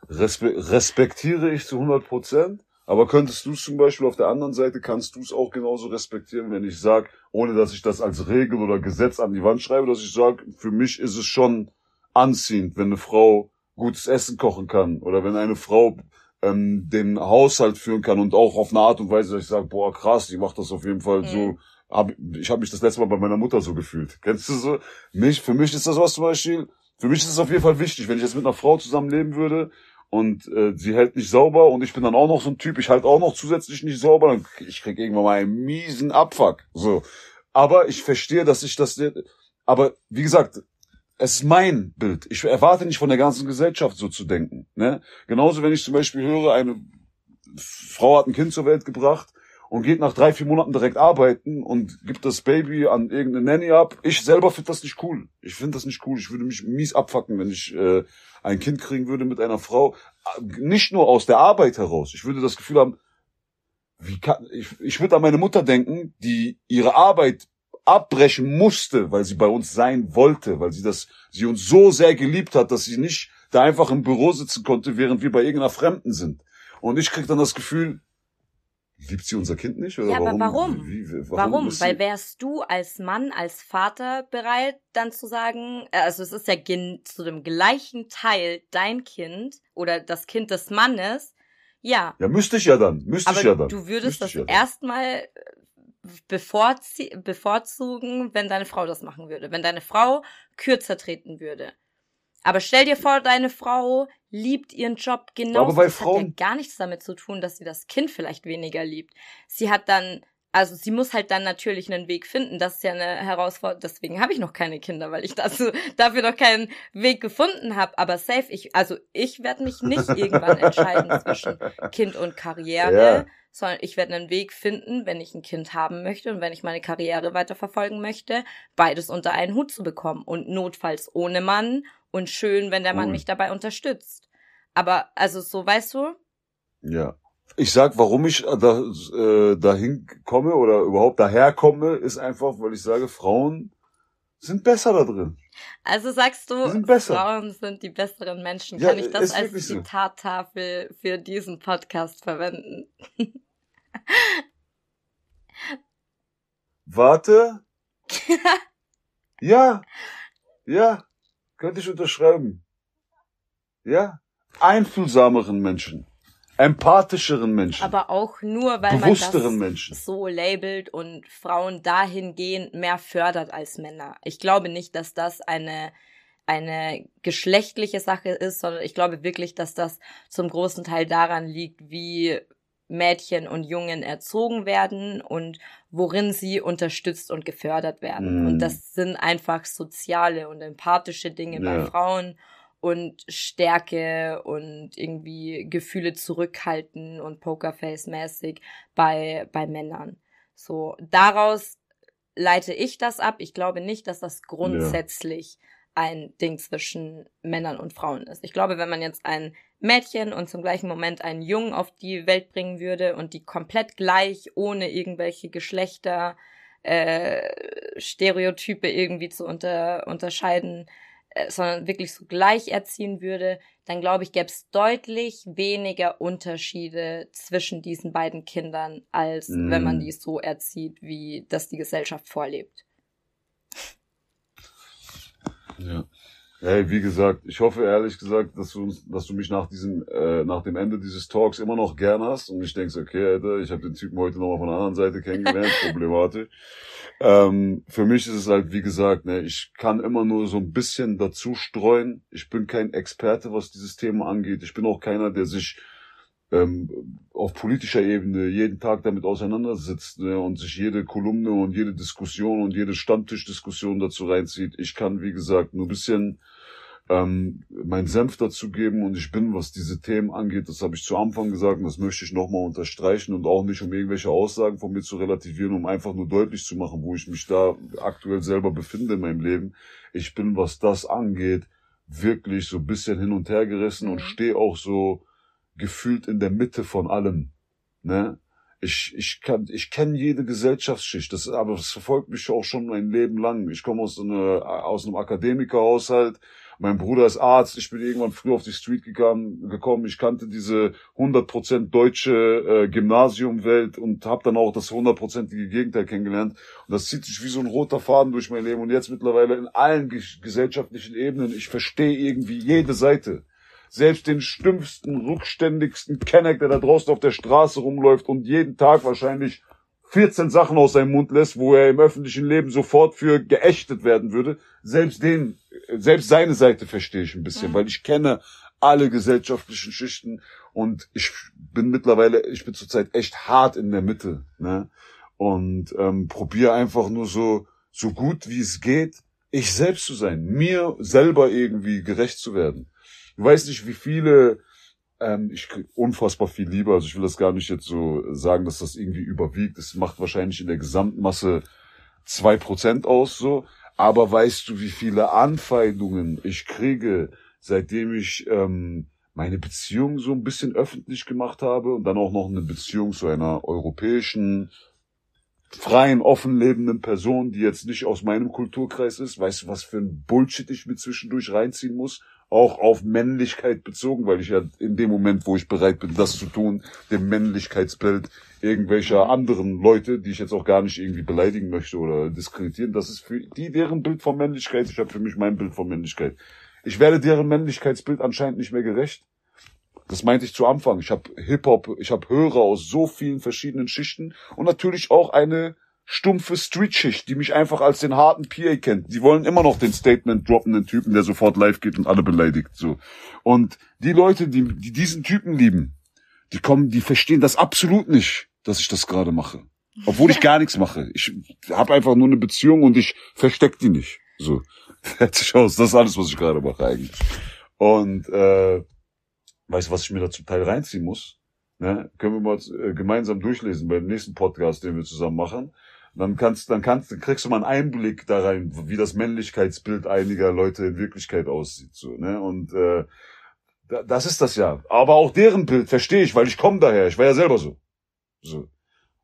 Respe- respektiere ich zu hundert Prozent. Aber könntest du es zum Beispiel auf der anderen Seite, kannst du es auch genauso respektieren, wenn ich sage, ohne dass ich das als Regel oder Gesetz an die Wand schreibe, dass ich sage, für mich ist es schon anziehend, wenn eine Frau gutes Essen kochen kann oder wenn eine Frau ähm, den Haushalt führen kann und auch auf eine Art und Weise, dass ich sage, boah krass, die macht das auf jeden Fall mhm. so Aber ich habe mich das letzte Mal bei meiner Mutter so gefühlt. Kennst du so? Mich, für mich ist das was zum Beispiel, für mich ist es auf jeden Fall wichtig, wenn ich jetzt mit einer Frau zusammenleben würde und äh, sie hält nicht sauber und ich bin dann auch noch so ein Typ, ich halte auch noch zusätzlich nicht sauber, dann ich krieg irgendwann mal einen miesen Abfuck. So. Aber ich verstehe, dass ich das... Aber wie gesagt, es ist mein Bild. Ich erwarte nicht von der ganzen Gesellschaft so zu denken. Ne? Genauso, wenn ich zum Beispiel höre, eine Frau hat ein Kind zur Welt gebracht und geht nach drei, vier Monaten direkt arbeiten und gibt das Baby an irgendeine Nanny ab. Ich selber finde das nicht cool. Ich finde das nicht cool. Ich würde mich mies abfacken, wenn ich äh, ein Kind kriegen würde mit einer Frau. Nicht nur aus der Arbeit heraus. Ich würde das Gefühl haben, wie kann, ich, ich würde an meine Mutter denken, die ihre Arbeit abbrechen musste, weil sie bei uns sein wollte, weil sie das, sie uns so sehr geliebt hat, dass sie nicht da einfach im Büro sitzen konnte, während wir bei irgendeiner Fremden sind. Und ich krieg dann das Gefühl, liebt sie unser Kind nicht? Oder ja, warum? aber warum? Wie, wie, warum? warum? Weil wärst du als Mann, als Vater bereit, dann zu sagen, also es ist ja gen- zu dem gleichen Teil dein Kind oder das Kind des Mannes, ja. Ja, müsste ich ja dann, müsste aber ich ja dann. du würdest müsste das ja erstmal Bevorzie- bevorzugen, wenn deine Frau das machen würde, wenn deine Frau kürzer treten würde. Aber stell dir vor, deine Frau liebt ihren Job genauso. Das Frauen hat ja gar nichts damit zu tun, dass sie das Kind vielleicht weniger liebt. Sie hat dann, also sie muss halt dann natürlich einen Weg finden. Das ist ja eine Herausforderung. Deswegen habe ich noch keine Kinder, weil ich dazu, dafür noch keinen Weg gefunden habe. Aber safe, ich, also ich werde mich nicht irgendwann entscheiden zwischen Kind und Karriere. Ja. Sondern ich werde einen Weg finden, wenn ich ein Kind haben möchte und wenn ich meine Karriere weiterverfolgen möchte, beides unter einen Hut zu bekommen und notfalls ohne Mann und schön, wenn der Mann mich dabei unterstützt. Aber also so, weißt du? Ja. Ich sag, warum ich da, äh, dahin komme oder überhaupt daherkomme, ist einfach, weil ich sage, Frauen sind besser da drin. Also sagst du, sind Frauen sind die besseren Menschen. Ja, kann ich das als Zitattafel so für diesen Podcast verwenden? Warte. Ja. Ja. Könnte ich unterschreiben. Ja. Einfühlsameren Menschen. Empathischeren Menschen. Aber auch nur, weil man das Menschen. so labelt und Frauen dahingehend mehr fördert als Männer. Ich glaube nicht, dass das eine, eine geschlechtliche Sache ist, sondern ich glaube wirklich, dass das zum großen Teil daran liegt, wie Mädchen und Jungen erzogen werden und worin sie unterstützt und gefördert werden. Mm. Und das sind einfach soziale und empathische Dinge ja. bei Frauen. Und Stärke und irgendwie Gefühle zurückhalten und Pokerface-mäßig bei, bei Männern. So, daraus leite ich das ab. Ich glaube nicht, dass das grundsätzlich ja. ein Ding zwischen Männern und Frauen ist. Ich glaube, wenn man jetzt ein Mädchen und zum gleichen Moment einen Jungen auf die Welt bringen würde und die komplett gleich, ohne irgendwelche Geschlechter, äh, Stereotype irgendwie zu unter, unterscheiden, sondern wirklich so gleich erziehen würde, dann glaube ich, gäbe es deutlich weniger Unterschiede zwischen diesen beiden Kindern, als mm. wenn man die so erzieht, wie das die Gesellschaft vorlebt. Ja. Hey, wie gesagt, ich hoffe ehrlich gesagt, dass du, dass du mich nach diesem, äh, nach dem Ende dieses Talks immer noch gern hast und ich denkst, okay, Alter, ich habe den Typen heute nochmal von der anderen Seite kennengelernt, problematisch. Ähm, für mich ist es halt, wie gesagt, ne, ich kann immer nur so ein bisschen dazu streuen. Ich bin kein Experte, was dieses Thema angeht. Ich bin auch keiner, der sich ähm, auf politischer Ebene jeden Tag damit auseinandersetzt, ne, und sich jede Kolumne und jede Diskussion und jede Stammtischdiskussion dazu reinzieht. Ich kann, wie gesagt, nur ein bisschen ähm, meinen Senf dazu geben und ich bin, was diese Themen angeht, das habe ich zu Anfang gesagt und das möchte ich nochmal unterstreichen und auch nicht, um irgendwelche Aussagen von mir zu relativieren, um einfach nur deutlich zu machen, wo ich mich da aktuell selber befinde in meinem Leben. Ich bin, was das angeht, wirklich so ein bisschen hin und her gerissen und stehe auch so gefühlt in der Mitte von allem, ne? Ich, ich kann, ich kenne jede Gesellschaftsschicht, das, aber das verfolgt mich auch schon mein Leben lang. Ich komme aus, eine, aus einem Akademikerhaushalt, mein Bruder ist Arzt, ich bin irgendwann früh auf die Street gegangen, gekommen, ich kannte diese hundert Prozent deutsche äh, Gymnasiumwelt und habe dann auch das hundertprozentige Gegenteil kennengelernt. Und das zieht sich wie so ein roter Faden durch mein Leben und jetzt mittlerweile in allen ges- gesellschaftlichen Ebenen, ich verstehe irgendwie jede Seite. Selbst den stümpfsten, rückständigsten Kenneck, der da draußen auf der Straße rumläuft und jeden Tag wahrscheinlich vierzehn Sachen aus seinem Mund lässt, wo er im öffentlichen Leben sofort für geächtet werden würde. Selbst den, selbst seine Seite verstehe ich ein bisschen, mhm. weil ich kenne alle gesellschaftlichen Schichten und ich bin mittlerweile, ich bin zurzeit echt hart in der Mitte, ne? Und ähm, probiere einfach nur so, so gut wie es geht, ich selbst zu sein, mir selber irgendwie gerecht zu werden. Ich weiß nicht, wie viele, ähm, ich kriege unfassbar viel Liebe, also ich will das gar nicht jetzt so sagen, dass das irgendwie überwiegt. Das macht wahrscheinlich in der Gesamtmasse zwei Prozent aus, so. Aber weißt du, wie viele Anfeindungen ich kriege, seitdem ich ähm, meine Beziehung so ein bisschen öffentlich gemacht habe und dann auch noch eine Beziehung zu einer europäischen, freien, offen lebenden Person, die jetzt nicht aus meinem Kulturkreis ist. Weißt du, was für ein Bullshit ich mir zwischendurch reinziehen muss? Auch auf Männlichkeit bezogen, weil ich ja in dem Moment, wo ich bereit bin, das zu tun, dem Männlichkeitsbild irgendwelcher anderen Leute, die ich jetzt auch gar nicht irgendwie beleidigen möchte oder diskreditieren, das ist für die deren Bild von Männlichkeit. Ich habe für mich mein Bild von Männlichkeit. Ich werde deren Männlichkeitsbild anscheinend nicht mehr gerecht. Das meinte ich zu Anfang. Ich habe Hip-Hop, ich habe Hörer aus so vielen verschiedenen Schichten und natürlich auch eine stumpfe Street-Schicht, die mich einfach als den harten P A kennt. Die wollen immer noch den Statement-droppenden Typen, der sofort live geht und alle beleidigt. So. Und die Leute, die, die diesen Typen lieben, die kommen, die verstehen das absolut nicht, dass ich das gerade mache. Obwohl ich gar nichts mache. Ich habe einfach nur eine Beziehung und ich verstecke die nicht. So. Fertig aus. Das ist alles, was ich gerade mache eigentlich. Und äh, weißt du, was ich mir da zum Teil reinziehen muss? Ne? Können wir mal äh, gemeinsam durchlesen beim nächsten Podcast, den wir zusammen machen. Dann kannst, dann kannst, dann kriegst du mal einen Einblick da rein, wie das Männlichkeitsbild einiger Leute in Wirklichkeit aussieht. So, ne? Und äh, das ist das ja. Aber auch deren Bild verstehe ich, weil ich komme daher. Ich war ja selber so. So.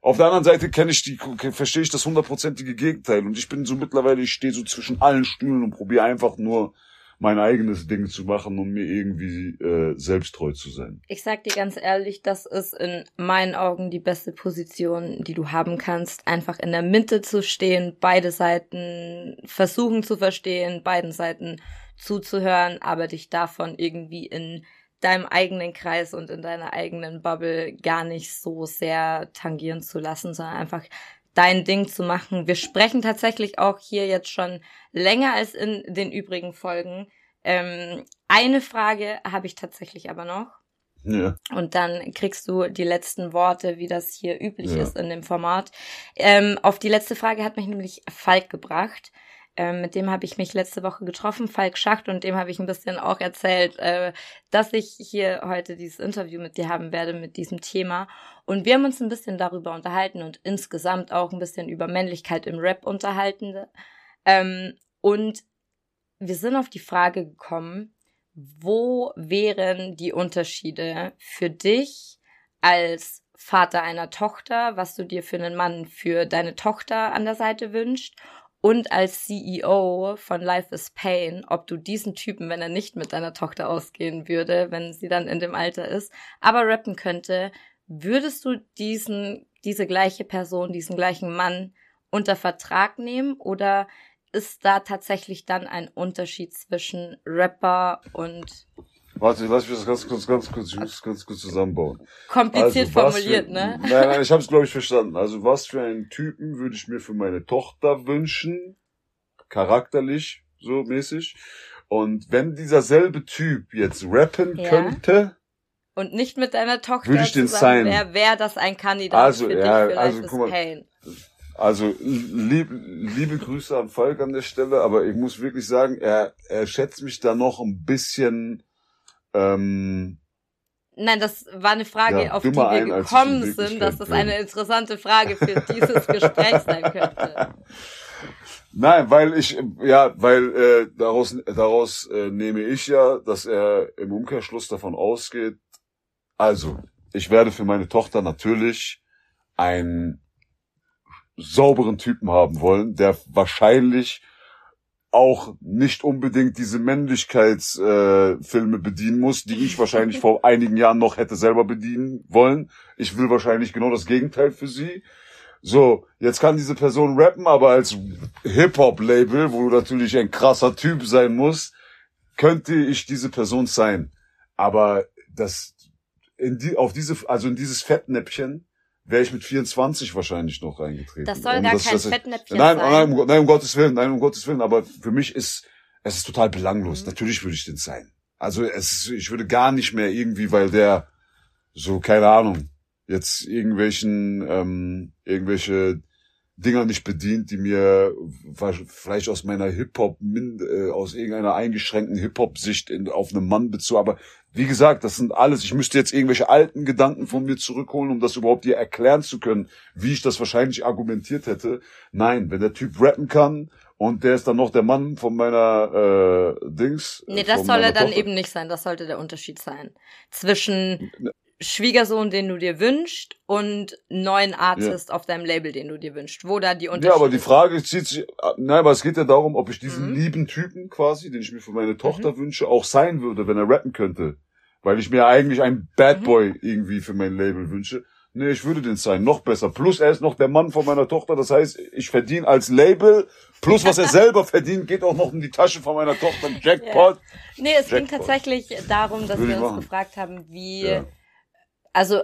Auf der anderen Seite kenne ich die, verstehe ich das hundertprozentige Gegenteil. Und ich bin so mittlerweile, ich stehe so zwischen allen Stühlen und probiere einfach nur mein eigenes Ding zu machen, um mir irgendwie äh, selbst treu zu sein. Ich sag dir ganz ehrlich, das ist in meinen Augen die beste Position, die du haben kannst, einfach in der Mitte zu stehen, beide Seiten versuchen zu verstehen, beiden Seiten zuzuhören, aber dich davon irgendwie in deinem eigenen Kreis und in deiner eigenen Bubble gar nicht so sehr tangieren zu lassen, sondern einfach dein Ding zu machen. Wir sprechen tatsächlich auch hier jetzt schon länger als in den übrigen Folgen. Ähm, eine Frage habe ich tatsächlich aber noch. Ja. Und dann kriegst du die letzten Worte, wie das hier üblich ja. ist in dem Format. Ähm, auf die letzte Frage hat mich nämlich Falk gebracht. Ähm, mit dem habe ich mich letzte Woche getroffen, Falk Schacht, und dem habe ich ein bisschen auch erzählt, äh, dass ich hier heute dieses Interview mit dir haben werde, mit diesem Thema. Und wir haben uns ein bisschen darüber unterhalten und insgesamt auch ein bisschen über Männlichkeit im Rap unterhalten. Ähm, und wir sind auf die Frage gekommen, wo wären die Unterschiede für dich als Vater einer Tochter, was du dir für einen Mann für deine Tochter an der Seite wünschst, und als C E O von Life is Pain, ob du diesen Typen, wenn er nicht mit deiner Tochter ausgehen würde, wenn sie dann in dem Alter ist, aber rappen könnte, würdest du diesen, diese gleiche Person, diesen gleichen Mann unter Vertrag nehmen, oder ist da tatsächlich dann ein Unterschied zwischen Rapper und... Warte, lass mich das ganz kurz, ganz kurz, ich muss das ganz kurz zusammenbauen. Kompliziert also, formuliert, für, ne? Nein, nein, ich habe es, glaube ich, verstanden. Also was für einen Typen würde ich mir für meine Tochter wünschen, charakterlich, so mäßig. Und wenn dieser selbe Typ jetzt rappen ja. könnte... Und nicht mit deiner Tochter würde ich den zusammen, wäre wär das ein Kandidat also, für ja, dich, für also, guck mal, Pain. Also lieb, liebe Grüße an Falk an der Stelle, aber ich muss wirklich sagen, er, er schätzt mich da noch ein bisschen... Ähm, Nein, das war eine Frage, ja, auf die wir ein, gekommen sind, dass das eine interessante Frage für dieses Gespräch sein könnte. Nein, weil ich, ja, weil äh, daraus, daraus äh, nehme ich ja, dass er im Umkehrschluss davon ausgeht, also, ich werde für meine Tochter natürlich einen sauberen Typen haben wollen, der wahrscheinlich auch nicht unbedingt diese Männlichkeitsfilme äh, bedienen muss, die ich wahrscheinlich vor einigen Jahren noch hätte selber bedienen wollen. Ich will wahrscheinlich genau das Gegenteil für sie. So, jetzt kann diese Person rappen, aber als Hip-Hop-Label, wo du natürlich ein krasser Typ sein musst, könnte ich diese Person sein. Aber das in die, auf diese, also in dieses Fettnäpfchen wäre ich mit vierundzwanzig wahrscheinlich noch reingetreten. Das soll um, gar das, kein das, Fettnäpfchen nein, sein. Nein, um, nein, um Gottes Willen, nein, um Gottes Willen. Aber für mich ist, es ist total belanglos. Mhm. Natürlich würde ich den sein. Also es, ich würde gar nicht mehr irgendwie, weil der so, keine Ahnung, jetzt irgendwelchen, ähm, irgendwelche Dinger nicht bedient, die mir vielleicht aus meiner Hip-Hop, äh, aus irgendeiner eingeschränkten Hip-Hop-Sicht in, auf einen Mann bezog. Aber wie gesagt, das sind alles, ich müsste jetzt irgendwelche alten Gedanken von mir zurückholen, um das überhaupt dir erklären zu können, wie ich das wahrscheinlich argumentiert hätte. Nein, wenn der Typ rappen kann und der ist dann noch der Mann von meiner äh, Dings. Nee, das soll er dann Tochter. Eben nicht sein. Das sollte der Unterschied sein. Zwischen ne. Schwiegersohn, den du dir wünschst, und neuen Artist ja. auf deinem Label, den du dir wünschst. Wo da die Unterschiede? Ja, aber die Frage zieht sich, nein, aber es geht ja darum, ob ich diesen mhm. lieben Typen quasi, den ich mir für meine Tochter mhm. wünsche, auch sein würde, wenn er rappen könnte. Weil ich mir eigentlich einen Bad Boy mhm. irgendwie für mein Label wünsche. Nee, ich würde den sein, noch besser. Plus er ist noch der Mann von meiner Tochter, das heißt, ich verdiene als Label, plus was er selber verdient, geht auch noch in die Tasche von meiner Tochter. Jackpot. Ja. Nee, es Jackpot. Ging tatsächlich darum, dass wir uns machen. gefragt haben, wie... Ja. Also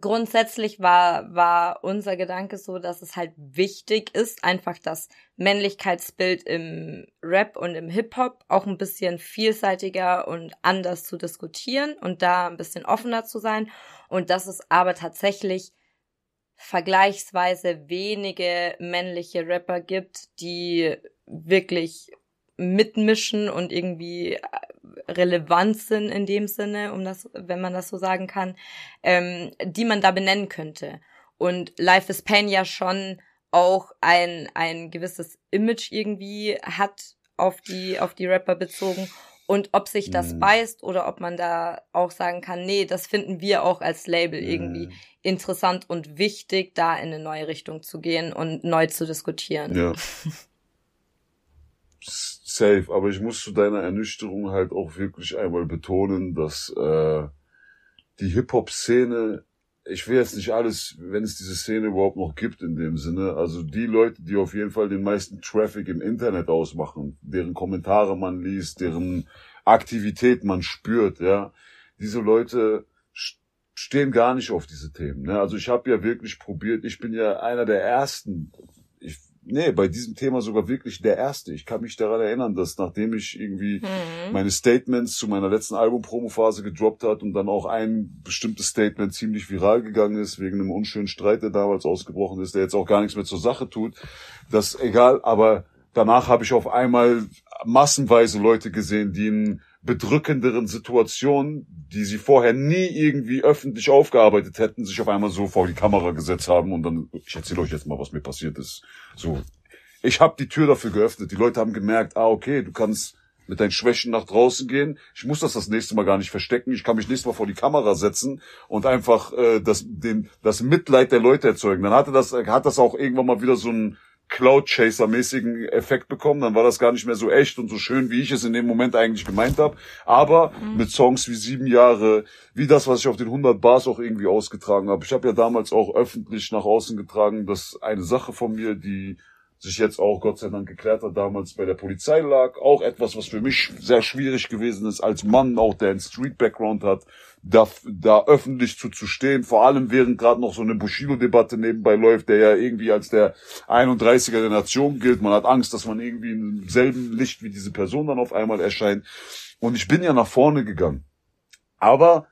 grundsätzlich war war unser Gedanke so, dass es halt wichtig ist, einfach das Männlichkeitsbild im Rap und im Hip-Hop auch ein bisschen vielseitiger und anders zu diskutieren und da ein bisschen offener zu sein. Und dass es aber tatsächlich vergleichsweise wenige männliche Rapper gibt, die wirklich mitmischen und irgendwie relevant sind in dem Sinne, um das, wenn man das so sagen kann, ähm, die man da benennen könnte. Und Life is Pain ja schon auch ein ein gewisses Image irgendwie hat auf die auf die Rapper bezogen. Und ob sich das mhm. beißt oder ob man da auch sagen kann, nee, das finden wir auch als Label mhm. irgendwie interessant und wichtig, da in eine neue Richtung zu gehen und neu zu diskutieren. Ja. Safe, aber ich muss zu deiner Ernüchterung halt auch wirklich einmal betonen, dass äh, die Hip-Hop-Szene, ich will jetzt nicht alles, wenn es diese Szene überhaupt noch gibt in dem Sinne, also die Leute, die auf jeden Fall den meisten Traffic im Internet ausmachen, deren Kommentare man liest, deren Aktivität man spürt, ja, diese Leute stehen gar nicht auf diese Themen. Ne? Also ich habe ja wirklich probiert, ich bin ja einer der ersten, ich Nee, bei diesem Thema sogar wirklich der Erste. Ich kann mich daran erinnern, dass nachdem ich irgendwie mhm. meine Statements zu meiner letzten Album-Promo-Phase gedroppt hat und dann auch ein bestimmtes Statement ziemlich viral gegangen ist, wegen einem unschönen Streit, der damals ausgebrochen ist, der jetzt auch gar nichts mehr zur Sache tut, das egal, aber danach habe ich auf einmal massenweise Leute gesehen, die in bedrückenderen Situationen, die sie vorher nie irgendwie öffentlich aufgearbeitet hätten, sich auf einmal so vor die Kamera gesetzt haben und dann, ich erzähle euch jetzt mal, was mir passiert ist. So, ich habe die Tür dafür geöffnet. Die Leute haben gemerkt, ah, okay, du kannst mit deinen Schwächen nach draußen gehen. Ich muss das das nächste Mal gar nicht verstecken. Ich kann mich nächstes Mal vor die Kamera setzen und einfach äh, das, den, das Mitleid der Leute erzeugen. Dann hatte das, hat das auch irgendwann mal wieder so ein Cloud-Chaser-mäßigen Effekt bekommen, dann war das gar nicht mehr so echt und so schön, wie ich es in dem Moment eigentlich gemeint habe, aber mhm. mit Songs wie Sieben Jahre, wie das, was ich auf den hundert Bars auch irgendwie ausgetragen habe. Ich habe ja damals auch öffentlich nach außen getragen, dass eine Sache von mir, die sich jetzt auch Gott sei Dank geklärt hat, damals bei der Polizei lag, auch etwas, was für mich sehr schwierig gewesen ist, als Mann, auch der einen Street-Background hat, da, da öffentlich zu, zu stehen, vor allem während gerade noch so eine Bushido-Debatte nebenbei läuft, der ja irgendwie als der einunddreißiger der Nation gilt. Man hat Angst, dass man irgendwie im selben Licht wie diese Person dann auf einmal erscheint. Und ich bin ja nach vorne gegangen. Aber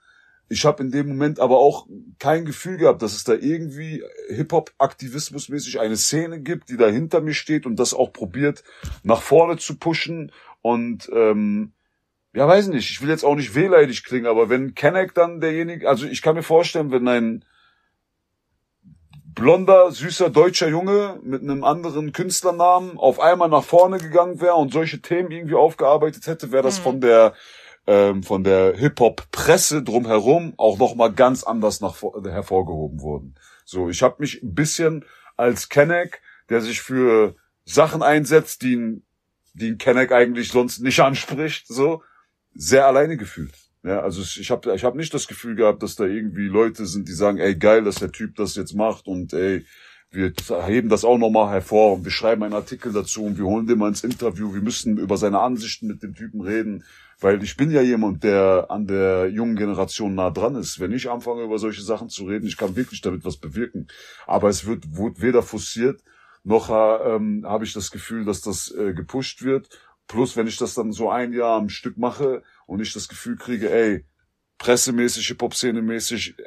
ich habe in dem Moment aber auch kein Gefühl gehabt, dass es da irgendwie Hip-Hop-Aktivismus-mäßig eine Szene gibt, die da hinter mir steht und das auch probiert, nach vorne zu pushen. Und ähm, ja, weiß nicht, ich will jetzt auch nicht wehleidig klingen, aber wenn Kenneck dann derjenige, also ich kann mir vorstellen, wenn ein blonder, süßer, deutscher Junge mit einem anderen Künstlernamen auf einmal nach vorne gegangen wäre und solche Themen irgendwie aufgearbeitet hätte, wäre das mhm. von der... Ähm, von der Hip-Hop-Presse drumherum auch nochmal ganz anders nach, hervorgehoben wurden. So, ich habe mich ein bisschen als Kenneck, der sich für Sachen einsetzt, die ihn, die ihn Kenneck eigentlich sonst nicht anspricht, so, sehr alleine gefühlt. Ja, also ich habe ich hab nicht das Gefühl gehabt, dass da irgendwie Leute sind, die sagen, ey, geil, dass der Typ das jetzt macht und ey, wir heben das auch nochmal hervor und wir schreiben einen Artikel dazu und wir holen den mal ins Interview. Wir müssen über seine Ansichten mit dem Typen reden, weil ich bin ja jemand, der an der jungen Generation nah dran ist. Wenn ich anfange, über solche Sachen zu reden, ich kann wirklich damit was bewirken. Aber es wird, wird weder forciert, noch ähm, habe ich das Gefühl, dass das äh, gepusht wird. Plus, wenn ich das dann so ein Jahr am Stück mache und ich das Gefühl kriege, ey, pressemäßig, Hip-Hop-Szene-mäßig äh,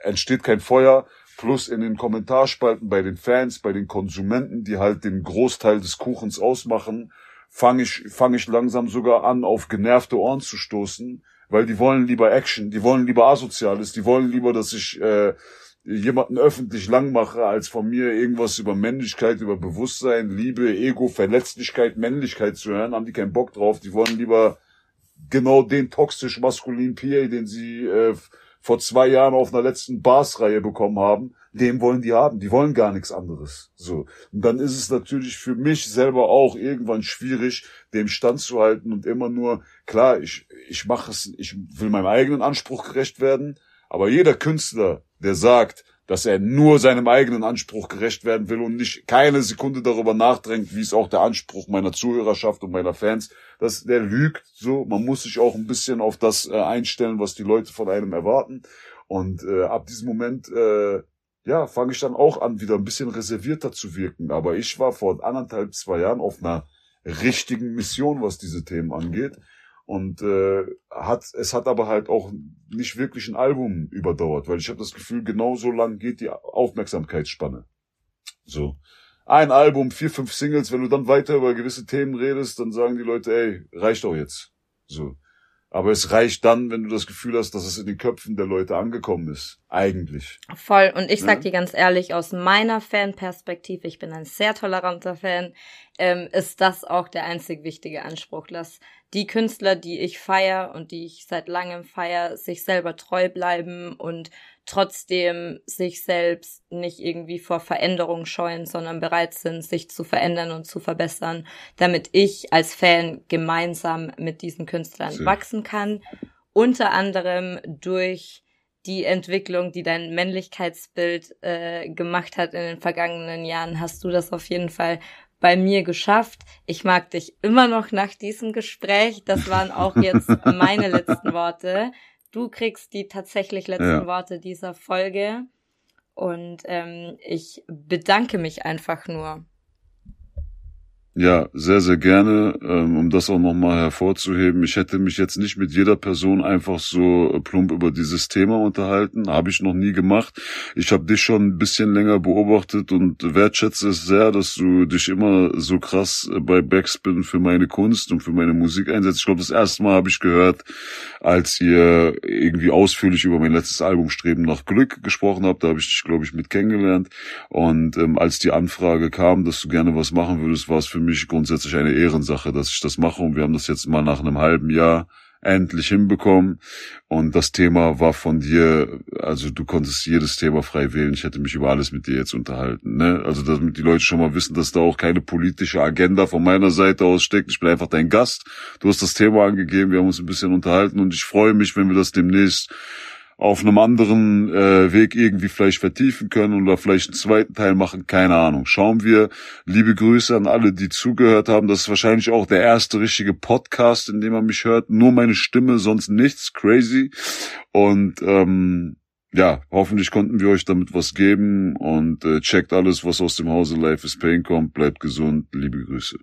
entsteht kein Feuer. Plus in den Kommentarspalten bei den Fans, bei den Konsumenten, die halt den Großteil des Kuchens ausmachen, fange ich, fange ich langsam sogar an, auf genervte Ohren zu stoßen, weil die wollen lieber Action, die wollen lieber Asoziales, die wollen lieber, dass ich äh, jemanden öffentlich lang mache, als von mir irgendwas über Männlichkeit, über Bewusstsein, Liebe, Ego, Verletzlichkeit, Männlichkeit zu hören, haben die keinen Bock drauf. Die wollen lieber genau den toxisch-maskulinen P A, den sie äh, vor zwei Jahren auf einer letzten Bars-Reihe bekommen haben, den wollen die haben. Die wollen gar nichts anderes. So. Und dann ist es natürlich für mich selber auch irgendwann schwierig, dem standzuhalten und immer nur, klar, ich ich mache es, ich will meinem eigenen Anspruch gerecht werden, aber jeder Künstler, der sagt, dass er nur seinem eigenen Anspruch gerecht werden will und nicht keine Sekunde darüber nachdenkt, wie es auch der Anspruch meiner Zuhörerschaft und meiner Fans, dass der lügt. So, man muss sich auch ein bisschen auf das äh, einstellen, was die Leute von einem erwarten. Und äh, ab diesem Moment, äh, ja, fange ich dann auch an, wieder ein bisschen reservierter zu wirken. Aber ich war vor anderthalb, zwei Jahren auf einer richtigen Mission, was diese Themen angeht. Und äh, hat es hat aber halt auch nicht wirklich ein Album überdauert, weil ich habe das Gefühl, genau so lang geht die Aufmerksamkeitsspanne. So. Ein Album, vier, fünf Singles, wenn du dann weiter über gewisse Themen redest, dann sagen die Leute, ey, reicht doch jetzt. So. Aber es reicht dann, wenn du das Gefühl hast, dass es in den Köpfen der Leute angekommen ist. Eigentlich. Voll. Und ich sag ja? dir ganz ehrlich, aus meiner Fanperspektive, ich bin ein sehr toleranter Fan, ähm, ist das auch der einzig wichtige Anspruch, dass die Künstler, die ich feiere und die ich seit langem feiere, sich selber treu bleiben und trotzdem sich selbst nicht irgendwie vor Veränderung scheuen, sondern bereit sind, sich zu verändern und zu verbessern, damit ich als Fan gemeinsam mit diesen Künstlern Sieh. wachsen kann. Unter anderem durch die Entwicklung, die dein Männlichkeitsbild äh, gemacht hat in den vergangenen Jahren, hast du das auf jeden Fall bei mir geschafft. Ich mag dich immer noch nach diesem Gespräch. Das waren auch jetzt meine letzten Worte. Du kriegst die tatsächlich letzten ja. Worte dieser Folge. Und ähm, ich bedanke mich einfach nur. Ja, sehr, sehr gerne. Ähm, um das auch nochmal hervorzuheben. Ich hätte mich jetzt nicht mit jeder Person einfach so plump über dieses Thema unterhalten. Habe ich noch nie gemacht. Ich habe dich schon ein bisschen länger beobachtet und wertschätze es sehr, dass du dich immer so krass bei Backspin für meine Kunst und für meine Musik einsetzt. Ich glaube, das erste Mal habe ich gehört, als ihr irgendwie ausführlich über mein letztes Album Streben nach Glück gesprochen habt. Da habe ich dich, glaube ich, mit kennengelernt. Und ähm, als die Anfrage kam, dass du gerne was machen würdest, war es für mich grundsätzlich eine Ehrensache, dass ich das mache, und wir haben das jetzt mal nach einem halben Jahr endlich hinbekommen, und das Thema war von dir, also du konntest jedes Thema frei wählen, ich hätte mich über alles mit dir jetzt unterhalten, ne? Also damit die Leute schon mal wissen, dass da auch keine politische Agenda von meiner Seite aus steckt, ich bin einfach dein Gast, du hast das Thema angegeben, wir haben uns ein bisschen unterhalten und ich freue mich, wenn wir das demnächst auf einem anderen äh, Weg irgendwie vielleicht vertiefen können oder vielleicht einen zweiten Teil machen, keine Ahnung. Schauen wir. Liebe Grüße an alle, die zugehört haben. Das ist wahrscheinlich auch der erste richtige Podcast, in dem man mich hört. Nur meine Stimme, sonst nichts. Crazy. Und ähm, ja, hoffentlich konnten wir euch damit was geben. Und äh, checkt alles, was aus dem Hause Life is Pain kommt. Bleibt gesund. Liebe Grüße.